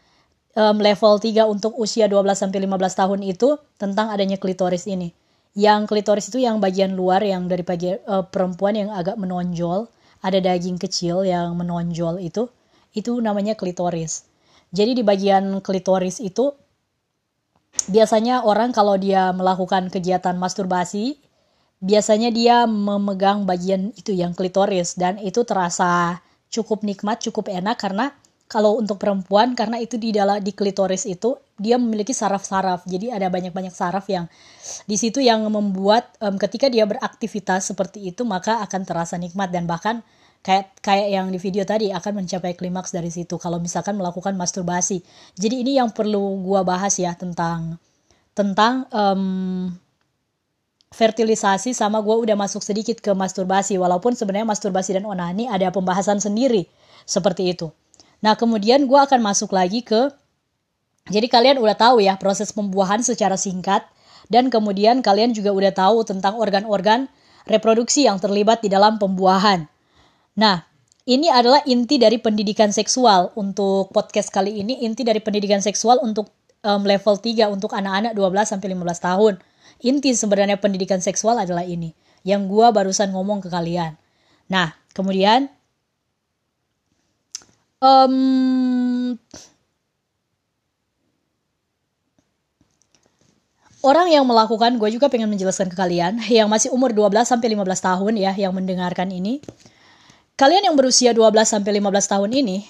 um, level tiga untuk usia dua belas sampai lima belas tahun itu tentang adanya klitoris ini. Yang klitoris itu yang bagian luar yang dari bagian uh, perempuan yang agak menonjol, ada daging kecil yang menonjol itu, itu namanya klitoris. Jadi di bagian klitoris itu biasanya orang kalau dia melakukan kegiatan masturbasi, biasanya dia memegang bagian itu yang klitoris, dan itu terasa cukup nikmat, cukup enak, karena kalau untuk perempuan karena itu di dalam di klitoris itu dia memiliki saraf-saraf. Jadi ada banyak-banyak saraf yang di situ yang membuat um, ketika dia beraktivitas seperti itu maka akan terasa nikmat, dan bahkan kayak kayak yang di video tadi akan mencapai klimaks dari situ kalau misalkan melakukan masturbasi. Jadi ini yang perlu gua bahas ya tentang tentang um, fertilisasi, sama gua udah masuk sedikit ke masturbasi, walaupun sebenarnya masturbasi dan onani ada pembahasan sendiri seperti itu. Nah, kemudian gue akan masuk lagi ke, jadi kalian udah tahu ya proses pembuahan secara singkat, dan kemudian kalian juga udah tahu tentang organ-organ reproduksi yang terlibat di dalam pembuahan. Nah, ini adalah inti dari pendidikan seksual untuk podcast kali ini, inti dari pendidikan seksual untuk um, level tiga untuk anak-anak dua belas sampai lima belas tahun. Inti sebenarnya pendidikan seksual adalah ini, yang gue barusan ngomong ke kalian. Nah, kemudian Um, orang yang melakukan, gue juga pengen menjelaskan ke kalian yang masih umur dua belas sampai lima belas tahun ya, yang mendengarkan ini, kalian yang berusia dua belas sampai lima belas tahun ini,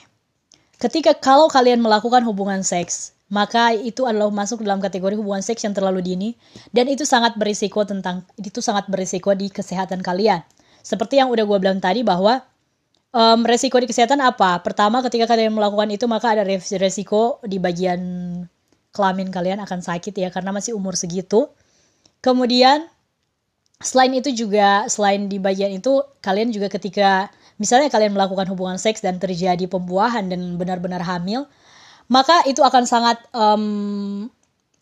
ketika kalau kalian melakukan hubungan seks, maka itu adalah masuk dalam kategori hubungan seks yang terlalu dini, dan itu sangat berisiko tentang itu sangat berisiko di kesehatan kalian. Seperti yang udah gue bilang tadi bahwa Um, resiko di kesehatan apa? Pertama, ketika kalian melakukan itu maka ada resiko di bagian kelamin kalian akan sakit ya, karena masih umur segitu. Kemudian selain itu juga, selain di bagian itu, kalian juga ketika misalnya kalian melakukan hubungan seks dan terjadi pembuahan dan benar-benar hamil, maka itu akan sangat um,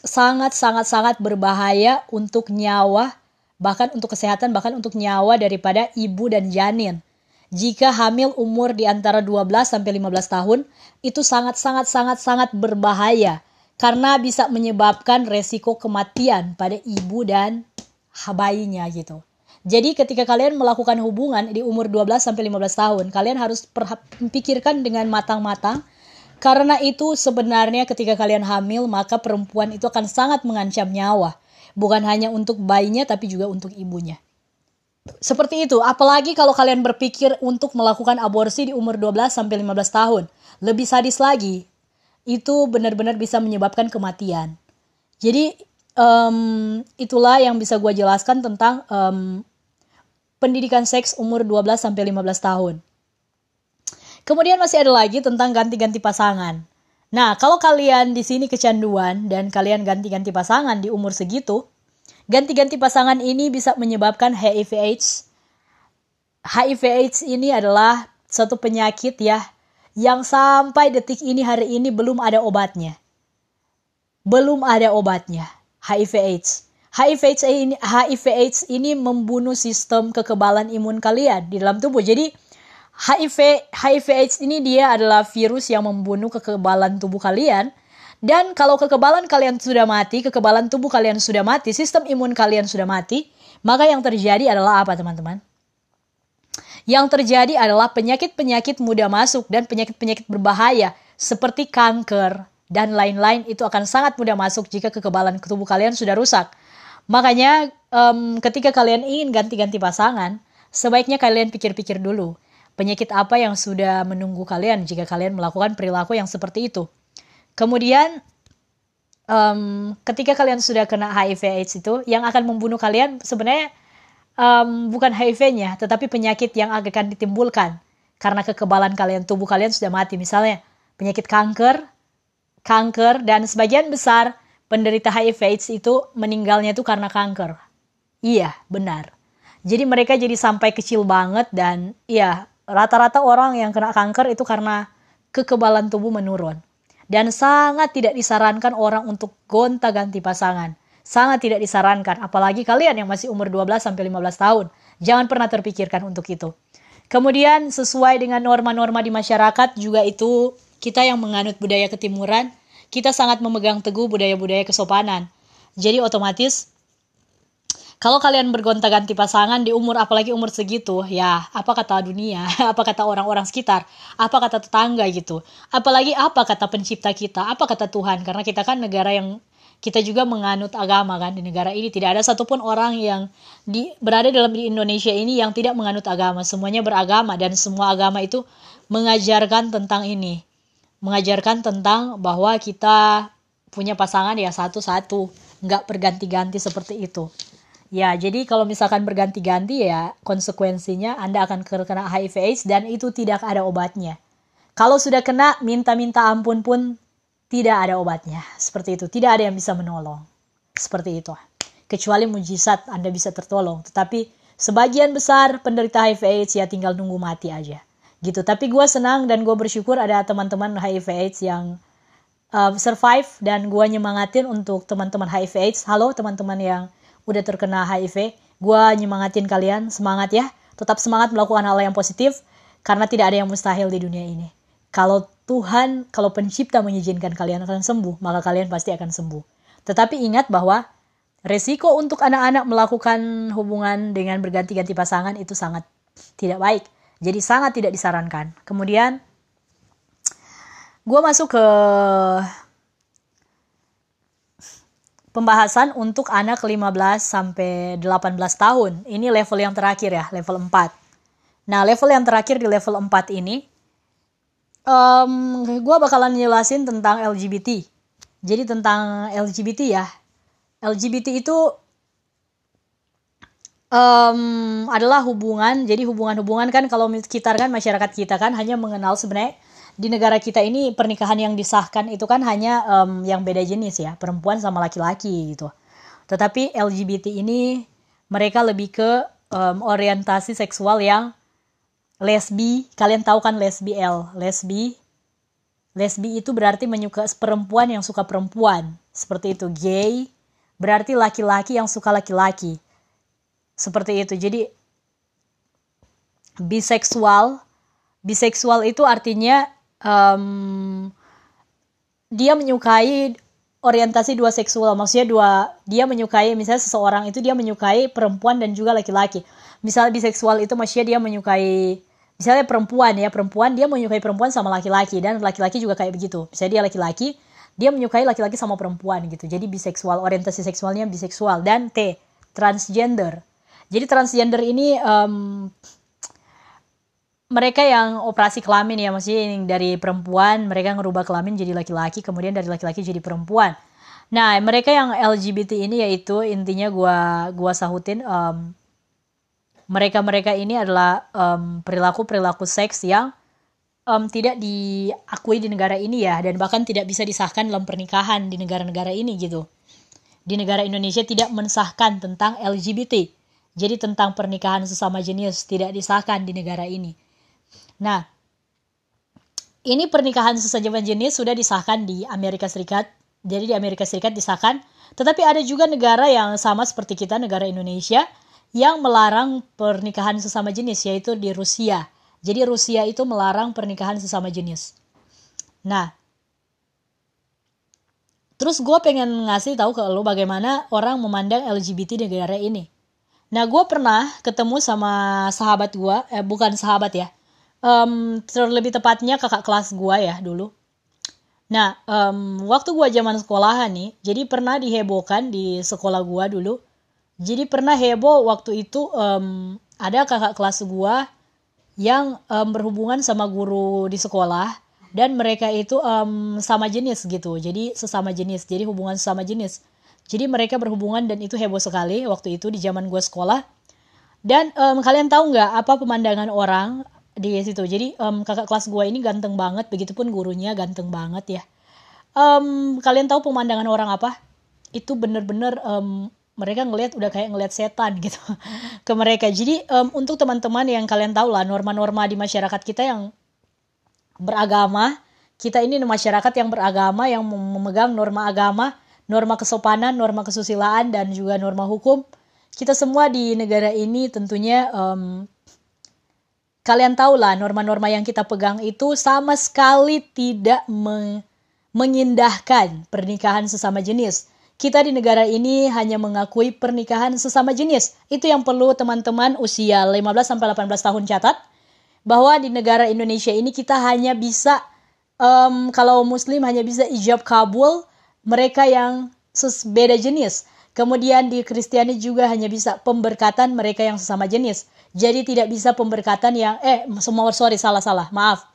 sangat sangat sangat berbahaya untuk nyawa, bahkan untuk kesehatan, bahkan untuk nyawa daripada ibu dan janin. Jika hamil umur di antara dua belas sampai lima belas tahun, itu sangat-sangat-sangat-sangat berbahaya, karena bisa menyebabkan resiko kematian pada ibu dan bayinya gitu. Jadi ketika kalian melakukan hubungan di umur dua belas sampai lima belas tahun, kalian harus pikirkan dengan matang-matang, karena itu sebenarnya ketika kalian hamil maka perempuan itu akan sangat mengancam nyawa, bukan hanya untuk bayinya tapi juga untuk ibunya. Seperti itu, apalagi kalau kalian berpikir untuk melakukan aborsi di umur dua belas sampai lima belas tahun. Lebih sadis lagi, itu benar-benar bisa menyebabkan kematian. Jadi um, itulah yang bisa gue jelaskan tentang um, pendidikan seks umur dua belas sampai lima belas tahun. Kemudian masih ada lagi tentang ganti-ganti pasangan. Nah, kalau kalian di sini kecanduan dan kalian ganti-ganti pasangan di umur segitu, ganti-ganti pasangan ini bisa menyebabkan H I V AIDS. H I V AIDS ini adalah satu penyakit ya, yang sampai detik ini hari ini belum ada obatnya. Belum ada obatnya, H I V AIDS. H I V AIDS ini, H I V AIDS ini membunuh sistem kekebalan imun kalian di dalam tubuh. Jadi, H I V, H I V AIDS ini dia adalah virus yang membunuh kekebalan tubuh kalian. Dan kalau kekebalan kalian sudah mati, kekebalan tubuh kalian sudah mati, sistem imun kalian sudah mati, maka yang terjadi adalah apa, teman-teman? Yang terjadi adalah penyakit-penyakit mudah masuk dan penyakit-penyakit berbahaya seperti kanker dan lain-lain itu akan sangat mudah masuk jika kekebalan tubuh kalian sudah rusak. Makanya um, ketika kalian ingin ganti-ganti pasangan, sebaiknya kalian pikir-pikir dulu. Penyakit apa yang sudah menunggu kalian jika kalian melakukan perilaku yang seperti itu. Kemudian, um, ketika kalian sudah kena H I V AIDS itu, yang akan membunuh kalian sebenarnya um, bukan H I V-nya, tetapi penyakit yang akan ditimbulkan. Karena kekebalan kalian, tubuh kalian sudah mati. Misalnya, penyakit kanker, kanker, dan sebagian besar penderita H I V AIDS itu meninggalnya itu karena kanker. Iya, benar. Jadi mereka jadi sampai kecil banget dan ya, rata-rata orang yang kena kanker itu karena kekebalan tubuh menurun. Dan sangat tidak disarankan orang untuk gonta-ganti pasangan. Sangat tidak disarankan, apalagi kalian yang masih umur dua belas sampai lima belas tahun. Jangan pernah terpikirkan untuk itu. Kemudian sesuai dengan norma-norma di masyarakat juga itu kita yang menganut budaya ketimuran, kita sangat memegang teguh budaya-budaya kesopanan. Jadi otomatis kalau kalian bergonta-ganti pasangan di umur, apalagi umur segitu, ya apa kata dunia, apa kata orang-orang sekitar, apa kata tetangga gitu. Apalagi apa kata pencipta kita, apa kata Tuhan. Karena kita kan negara yang, kita juga menganut agama kan di negara ini. Tidak ada satupun orang yang di, berada dalam di Indonesia ini yang tidak menganut agama. Semuanya beragama dan semua agama itu mengajarkan tentang ini. Mengajarkan tentang bahwa kita punya pasangan ya satu-satu. Nggak berganti-ganti seperti itu. Ya, jadi kalau misalkan berganti-ganti ya konsekuensinya Anda akan kena H I V AIDS dan itu tidak ada obatnya. Kalau sudah kena, minta-minta ampun pun tidak ada obatnya. Seperti itu, tidak ada yang bisa menolong. Seperti itu. Kecuali mujizat Anda bisa tertolong. Tetapi sebagian besar penderita H I V AIDS ya tinggal nunggu mati aja. Gitu. Tapi gue senang dan gue bersyukur ada teman-teman H I V AIDS yang uh, survive dan gue nyemangatin untuk teman-teman H I V AIDS. Halo teman-teman yang udah terkena H I V, gue nyemangatin kalian, semangat ya, tetap semangat melakukan hal yang positif, karena tidak ada yang mustahil di dunia ini. Kalau Tuhan, kalau pencipta mengizinkan kalian akan sembuh, maka kalian pasti akan sembuh. Tetapi ingat bahwa resiko untuk anak-anak melakukan hubungan dengan berganti-ganti pasangan itu sangat tidak baik, jadi sangat tidak disarankan. Kemudian, gue masuk ke pembahasan untuk anak lima belas sampai delapan belas tahun. Ini level yang terakhir ya, level empat. Nah, level yang terakhir di level empat ini, um, gue bakalan jelasin tentang L G B T. Jadi tentang L G B T ya. L G B T itu um, adalah hubungan, jadi hubungan-hubungan kan kalau kita kan, masyarakat kita kan hanya mengenal sebenarnya, di negara kita ini pernikahan yang disahkan itu kan hanya um, yang beda jenis ya, perempuan sama laki-laki gitu. Tetapi L G B T ini mereka lebih ke um, orientasi seksual yang lesbi. Kalian tahu kan lesbi L, lesbi. Lesbi itu berarti menyuka perempuan yang suka perempuan, seperti itu. Gay berarti laki-laki yang suka laki-laki. Seperti itu. Jadi biseksual, biseksual itu artinya Um, dia menyukai orientasi dua seksual, maksudnya dua, dia menyukai misalnya seseorang itu dia menyukai perempuan dan juga laki-laki. Misalnya biseksual itu maksudnya dia menyukai misalnya perempuan ya, perempuan dia menyukai perempuan sama laki-laki dan laki-laki juga kayak begitu. Misalnya dia laki-laki, dia menyukai laki-laki sama perempuan gitu. Jadi biseksual, orientasi seksualnya biseksual. Dan T, transgender. Jadi transgender ini um, mereka yang operasi kelamin ya, maksudnya dari perempuan mereka ngerubah kelamin jadi laki-laki, kemudian dari laki-laki jadi perempuan. Nah, mereka yang L G B T ini yaitu intinya gua gua sahutin um, mereka-mereka ini adalah um, perilaku-perilaku seks yang um, tidak diakui di negara ini ya, dan bahkan tidak bisa disahkan dalam pernikahan di negara-negara ini gitu. Di negara Indonesia tidak mensahkan tentang L G B T. Jadi tentang pernikahan sesama jenis tidak disahkan di negara ini. Nah, ini pernikahan sesama jenis sudah disahkan di Amerika Serikat. Jadi di Amerika Serikat disahkan. Tetapi ada juga negara yang sama seperti kita, negara Indonesia, yang melarang pernikahan sesama jenis, yaitu di Rusia. Jadi Rusia itu melarang pernikahan sesama jenis. Nah, terus gue pengen ngasih tahu ke lo bagaimana orang memandang L G B T di negara ini. Nah, gue pernah ketemu sama sahabat gue, eh, bukan sahabat ya, um, terlebih tepatnya kakak kelas gue ya dulu. Nah, um, waktu gue zaman sekolahan nih, jadi pernah dihebohkan di sekolah gue dulu. Jadi pernah heboh waktu itu um, ada kakak kelas gue yang um, berhubungan sama guru di sekolah. Dan mereka itu um, sama jenis gitu, jadi sesama jenis, jadi hubungan sesama jenis. Jadi mereka berhubungan dan itu heboh sekali waktu itu di zaman gue sekolah. Dan um, kalian tahu nggak apa pemandangan orang di situ? Jadi um, kakak kelas gue ini ganteng banget, begitupun gurunya ganteng banget ya. Um, kalian tahu pemandangan orang apa? Itu bener-bener um, mereka ngelihat udah kayak ngelihat setan gitu ke mereka. Jadi um, untuk teman-teman yang kalian tahu lah norma-norma di masyarakat kita yang beragama, kita ini masyarakat yang beragama, yang memegang norma agama, norma kesopanan, norma kesusilaan, dan juga norma hukum. Kita semua di negara ini tentunya, um, kalian tahu lah norma-norma yang kita pegang itu sama sekali tidak meng- mengindahkan pernikahan sesama jenis. Kita di negara ini hanya mengakui pernikahan sesama jenis. Itu yang perlu teman-teman usia lima belas sampai delapan belas tahun catat, bahwa di negara Indonesia ini kita hanya bisa, um, kalau muslim hanya bisa ijab kabul, mereka yang beda jenis. Kemudian di Kristiani juga hanya bisa pemberkatan mereka yang sesama jenis. Jadi tidak bisa pemberkatan yang, eh semua sorry salah-salah, maaf.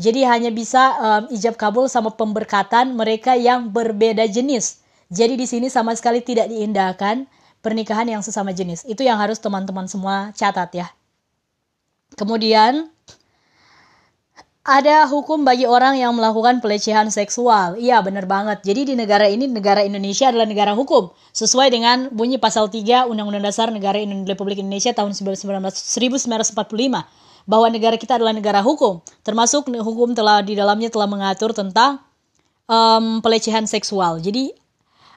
Jadi hanya bisa um, ijab kabul sama pemberkatan mereka yang berbeda jenis. Jadi di sini sama sekali tidak diindahkan pernikahan yang sesama jenis. Itu yang harus teman-teman semua catat ya. Kemudian ada hukum bagi orang yang melakukan pelecehan seksual. Iya, benar banget. Jadi di negara ini, negara Indonesia adalah negara hukum. Sesuai dengan bunyi pasal tiga Undang-Undang Dasar Negara Republik Indonesia tahun seribu sembilan ratus empat puluh lima. Bahwa negara kita adalah negara hukum. Termasuk hukum telah di dalamnya telah mengatur tentang um, pelecehan seksual. Jadi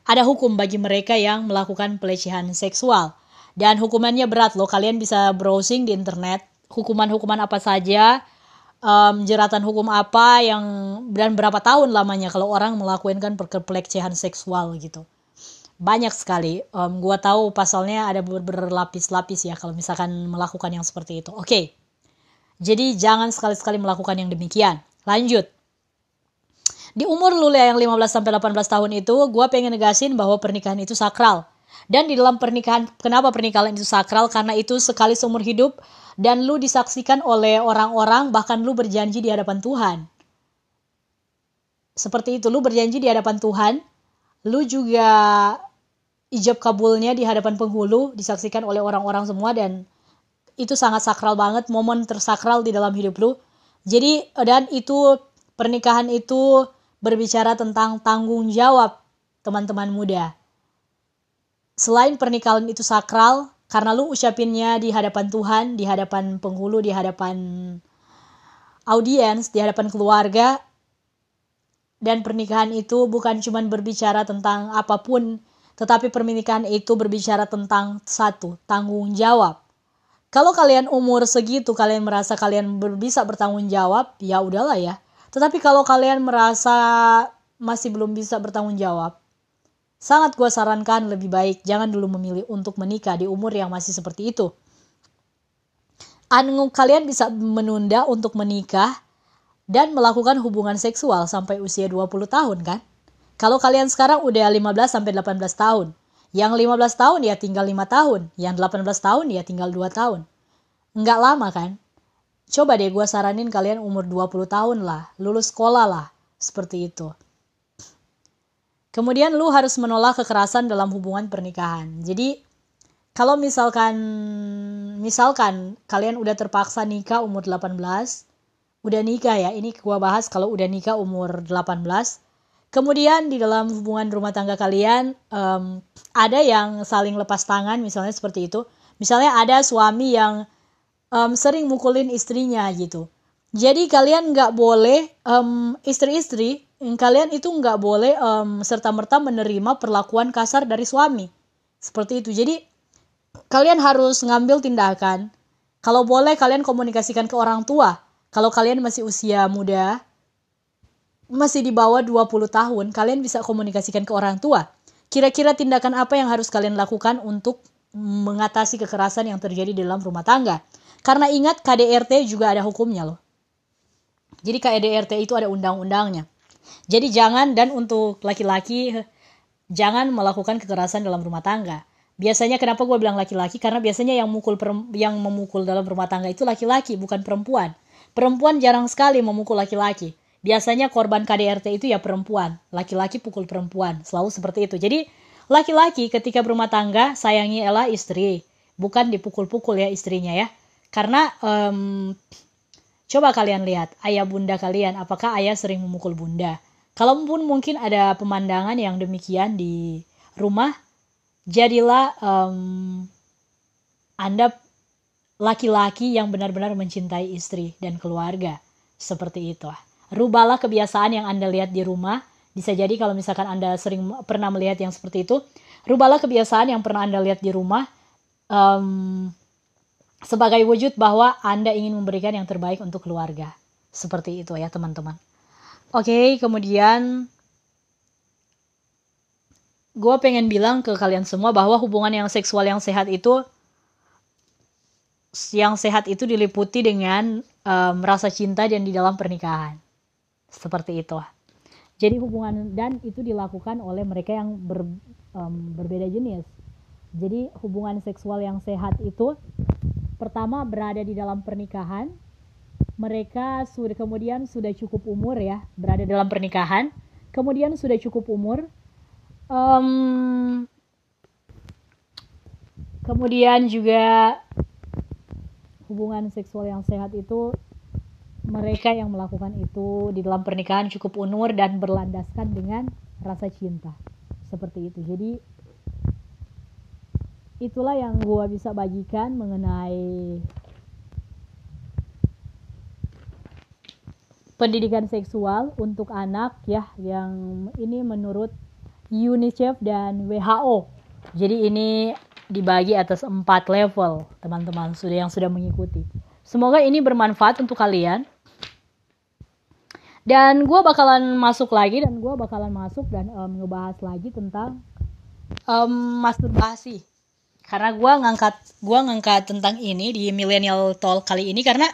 ada hukum bagi mereka yang melakukan pelecehan seksual. Dan hukumannya berat loh. Kalian bisa browsing di internet. Hukuman-hukuman apa saja. Um, jeratan hukum apa yang dan berapa tahun lamanya kalau orang melakukan pelecehan seksual gitu. Banyak sekali. Um, gua tahu pasalnya ada ber- berlapis-lapis ya kalau misalkan melakukan yang seperti itu. Oke. Okay. Jadi jangan sekali-sekali melakukan yang demikian. Lanjut. Di umur lu yang lima belas sampai delapan belas tahun itu, gua pengen negasin bahwa pernikahan itu sakral. Dan di dalam pernikahan, kenapa pernikahan itu sakral? Karena itu sekali seumur hidup. Dan lu disaksikan oleh orang-orang, bahkan lu berjanji di hadapan Tuhan. Seperti itu, lu berjanji di hadapan Tuhan. Lu juga ijab kabulnya di hadapan penghulu, disaksikan oleh orang-orang semua. Dan itu sangat sakral banget, momen tersakral di dalam hidup lu. Jadi, dan itu pernikahan itu berbicara tentang tanggung jawab teman-teman muda. Selain pernikahan itu sakral, karena lu ucapinnya di hadapan Tuhan, di hadapan penghulu, di hadapan audiens, di hadapan keluarga. Dan pernikahan itu bukan cuma berbicara tentang apapun, tetapi pernikahan itu berbicara tentang satu, tanggung jawab. Kalau kalian umur segitu, kalian merasa kalian bisa bertanggung jawab, ya udahlah ya. Tetapi kalau kalian merasa masih belum bisa bertanggung jawab, sangat gue sarankan lebih baik jangan dulu memilih untuk menikah di umur yang masih seperti itu. Anu, kalian bisa menunda untuk menikah dan melakukan hubungan seksual sampai usia dua puluh tahun kan? Kalau kalian sekarang udah lima belas sampai delapan belas tahun. Yang lima belas tahun ya tinggal lima tahun. Yang delapan belas tahun ya tinggal dua tahun. Nggak lama kan? Coba deh gue saranin kalian umur dua puluh tahun lah. Lulus sekolah lah. Seperti itu. Kemudian lu harus menolak kekerasan dalam hubungan pernikahan. Jadi kalau misalkan misalkan kalian udah terpaksa nikah umur delapan belas, udah nikah ya, ini gua bahas kalau udah nikah umur delapan belas. Kemudian di dalam hubungan rumah tangga kalian um, ada yang saling lepas tangan, misalnya seperti itu. Misalnya ada suami yang um, sering mukulin istrinya gitu. Jadi kalian nggak boleh, um, istri-istri, kalian itu nggak boleh um, serta-merta menerima perlakuan kasar dari suami. Seperti itu. Jadi kalian harus ngambil tindakan. Kalau boleh kalian komunikasikan ke orang tua. Kalau kalian masih usia muda, masih di bawah dua puluh tahun, kalian bisa komunikasikan ke orang tua. Kira-kira tindakan apa yang harus kalian lakukan untuk mengatasi kekerasan yang terjadi dalam rumah tangga. Karena ingat K D R T juga ada hukumnya loh. Jadi K D R T itu ada undang-undangnya. Jadi jangan, dan untuk laki-laki, jangan melakukan kekerasan dalam rumah tangga. Biasanya kenapa gue bilang laki-laki? Karena biasanya yang mukul yang memukul dalam rumah tangga itu laki-laki, bukan perempuan. Perempuan jarang sekali memukul laki-laki. Biasanya korban K D R T itu ya perempuan. Laki-laki pukul perempuan. Selalu seperti itu. Jadi laki-laki ketika berumah tangga sayangi ialah istri. Bukan dipukul-pukul ya istrinya ya. Karena um, coba kalian lihat ayah bunda kalian. Apakah ayah sering memukul bunda? Kalaupun mungkin ada pemandangan yang demikian di rumah. Jadilah um, Anda laki-laki yang benar-benar mencintai istri dan keluarga. Seperti itu. Rubahlah kebiasaan yang Anda lihat di rumah. Bisa jadi kalau misalkan Anda sering pernah melihat yang seperti itu, rubahlah kebiasaan yang pernah Anda lihat di rumah um, sebagai wujud bahwa Anda ingin memberikan yang terbaik untuk keluarga. Seperti itu ya teman-teman. Oke, kemudian gue pengen bilang ke kalian semua bahwa hubungan yang seksual yang sehat itu yang sehat itu diliputi dengan um, rasa cinta dan di dalam pernikahan. Seperti itu. Jadi hubungan, dan itu dilakukan oleh mereka yang ber, um, berbeda jenis. Jadi hubungan seksual yang sehat itu pertama berada di dalam pernikahan. Mereka sudah, kemudian sudah cukup umur ya, berada dalam pernikahan. Kemudian sudah cukup umur. Um, kemudian juga hubungan seksual yang sehat itu mereka yang melakukan itu di dalam pernikahan cukup umur dan berlandaskan dengan rasa cinta. Seperti itu. Jadi itulah yang gua bisa bagikan mengenai pendidikan seksual untuk anak ya, yang ini menurut UNICEF dan W H O. Jadi ini dibagi atas empat level teman-teman sudah yang sudah mengikuti. Semoga ini bermanfaat untuk kalian. Dan gue bakalan masuk lagi dan gue bakalan masuk dan um, ngebahas lagi tentang um, masturbasi. Karena gue ngangkat gue ngangkat tentang ini di Millennial Talk kali ini karena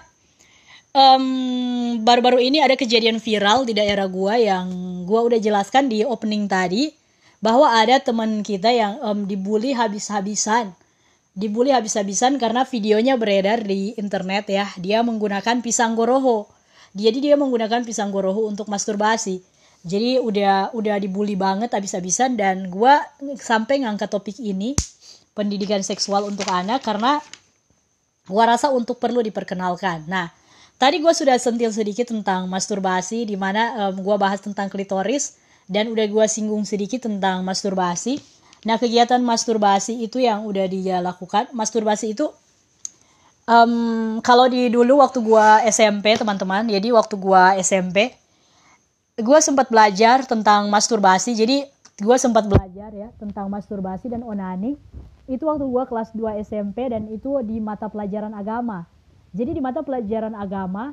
um, baru-baru ini ada kejadian viral di daerah gue yang gue udah jelaskan di opening tadi bahwa ada teman kita yang um, dibully habis-habisan. Dibully habis-habisan karena videonya beredar di internet ya. Dia menggunakan pisang goroho. Jadi dia menggunakan pisang goroho untuk masturbasi. Jadi udah udah dibully banget habis-habisan. Dan gue sampai ngangkat topik ini, pendidikan seksual untuk anak, karena gue rasa untuk perlu diperkenalkan. Nah, tadi gue sudah sentil sedikit tentang masturbasi, dimana um, gue bahas tentang klitoris. Dan udah gue singgung sedikit tentang masturbasi. Nah, kegiatan masturbasi itu yang udah dia lakukan. Masturbasi itu, um, kalau di dulu waktu gue S M P, teman-teman. Jadi, waktu gue S M P, gue sempat belajar tentang masturbasi. Jadi, gue sempat belajar ya tentang masturbasi dan onani. Itu waktu gue kelas dua S M P dan itu di mata pelajaran agama. Jadi, di mata pelajaran agama,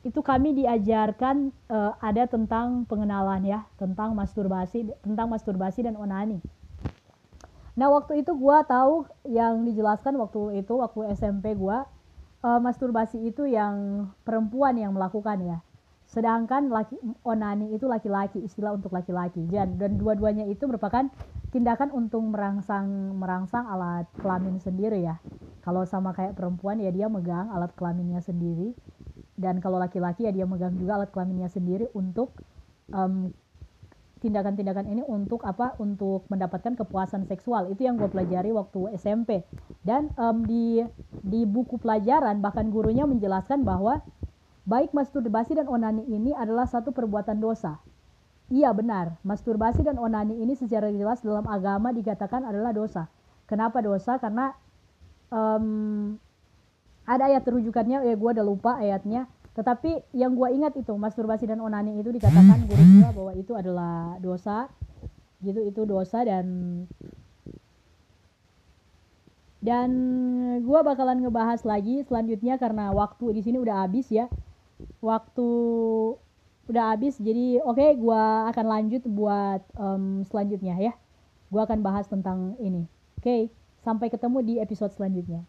itu kami diajarkan uh, ada tentang pengenalan ya, tentang masturbasi, tentang masturbasi dan onani. Nah, waktu itu gue tahu yang dijelaskan waktu itu, waktu S M P gue, uh, masturbasi itu yang perempuan yang melakukan ya. Sedangkan laki, onani itu laki-laki, istilah untuk laki-laki. Dan, dan dua-duanya itu merupakan tindakan untuk merangsang, merangsang alat kelamin sendiri ya. Kalau sama kayak perempuan ya dia megang alat kelaminnya sendiri. Dan kalau laki-laki ya dia megang juga alat kelaminnya sendiri untuk um, tindakan-tindakan ini untuk apa? Untuk mendapatkan kepuasan seksual. Itu yang gue pelajari waktu S M P. Dan um, di di buku pelajaran bahkan gurunya menjelaskan bahwa baik masturbasi dan onani ini adalah satu perbuatan dosa. Iya benar, masturbasi dan onani ini secara jelas dalam agama dikatakan adalah dosa. Kenapa dosa? Karena um, ada ayat terujukannya, ya gue udah lupa ayatnya. Tetapi yang gue ingat itu masturbasi dan onani itu dikatakan guru gue bahwa itu adalah dosa, gitu, itu dosa dan dan gue bakalan ngebahas lagi selanjutnya karena waktu di sini udah habis ya, waktu udah habis, jadi oke okay, gue akan lanjut buat um, selanjutnya ya, gue akan bahas tentang ini. Oke, okay, sampai ketemu di episode selanjutnya.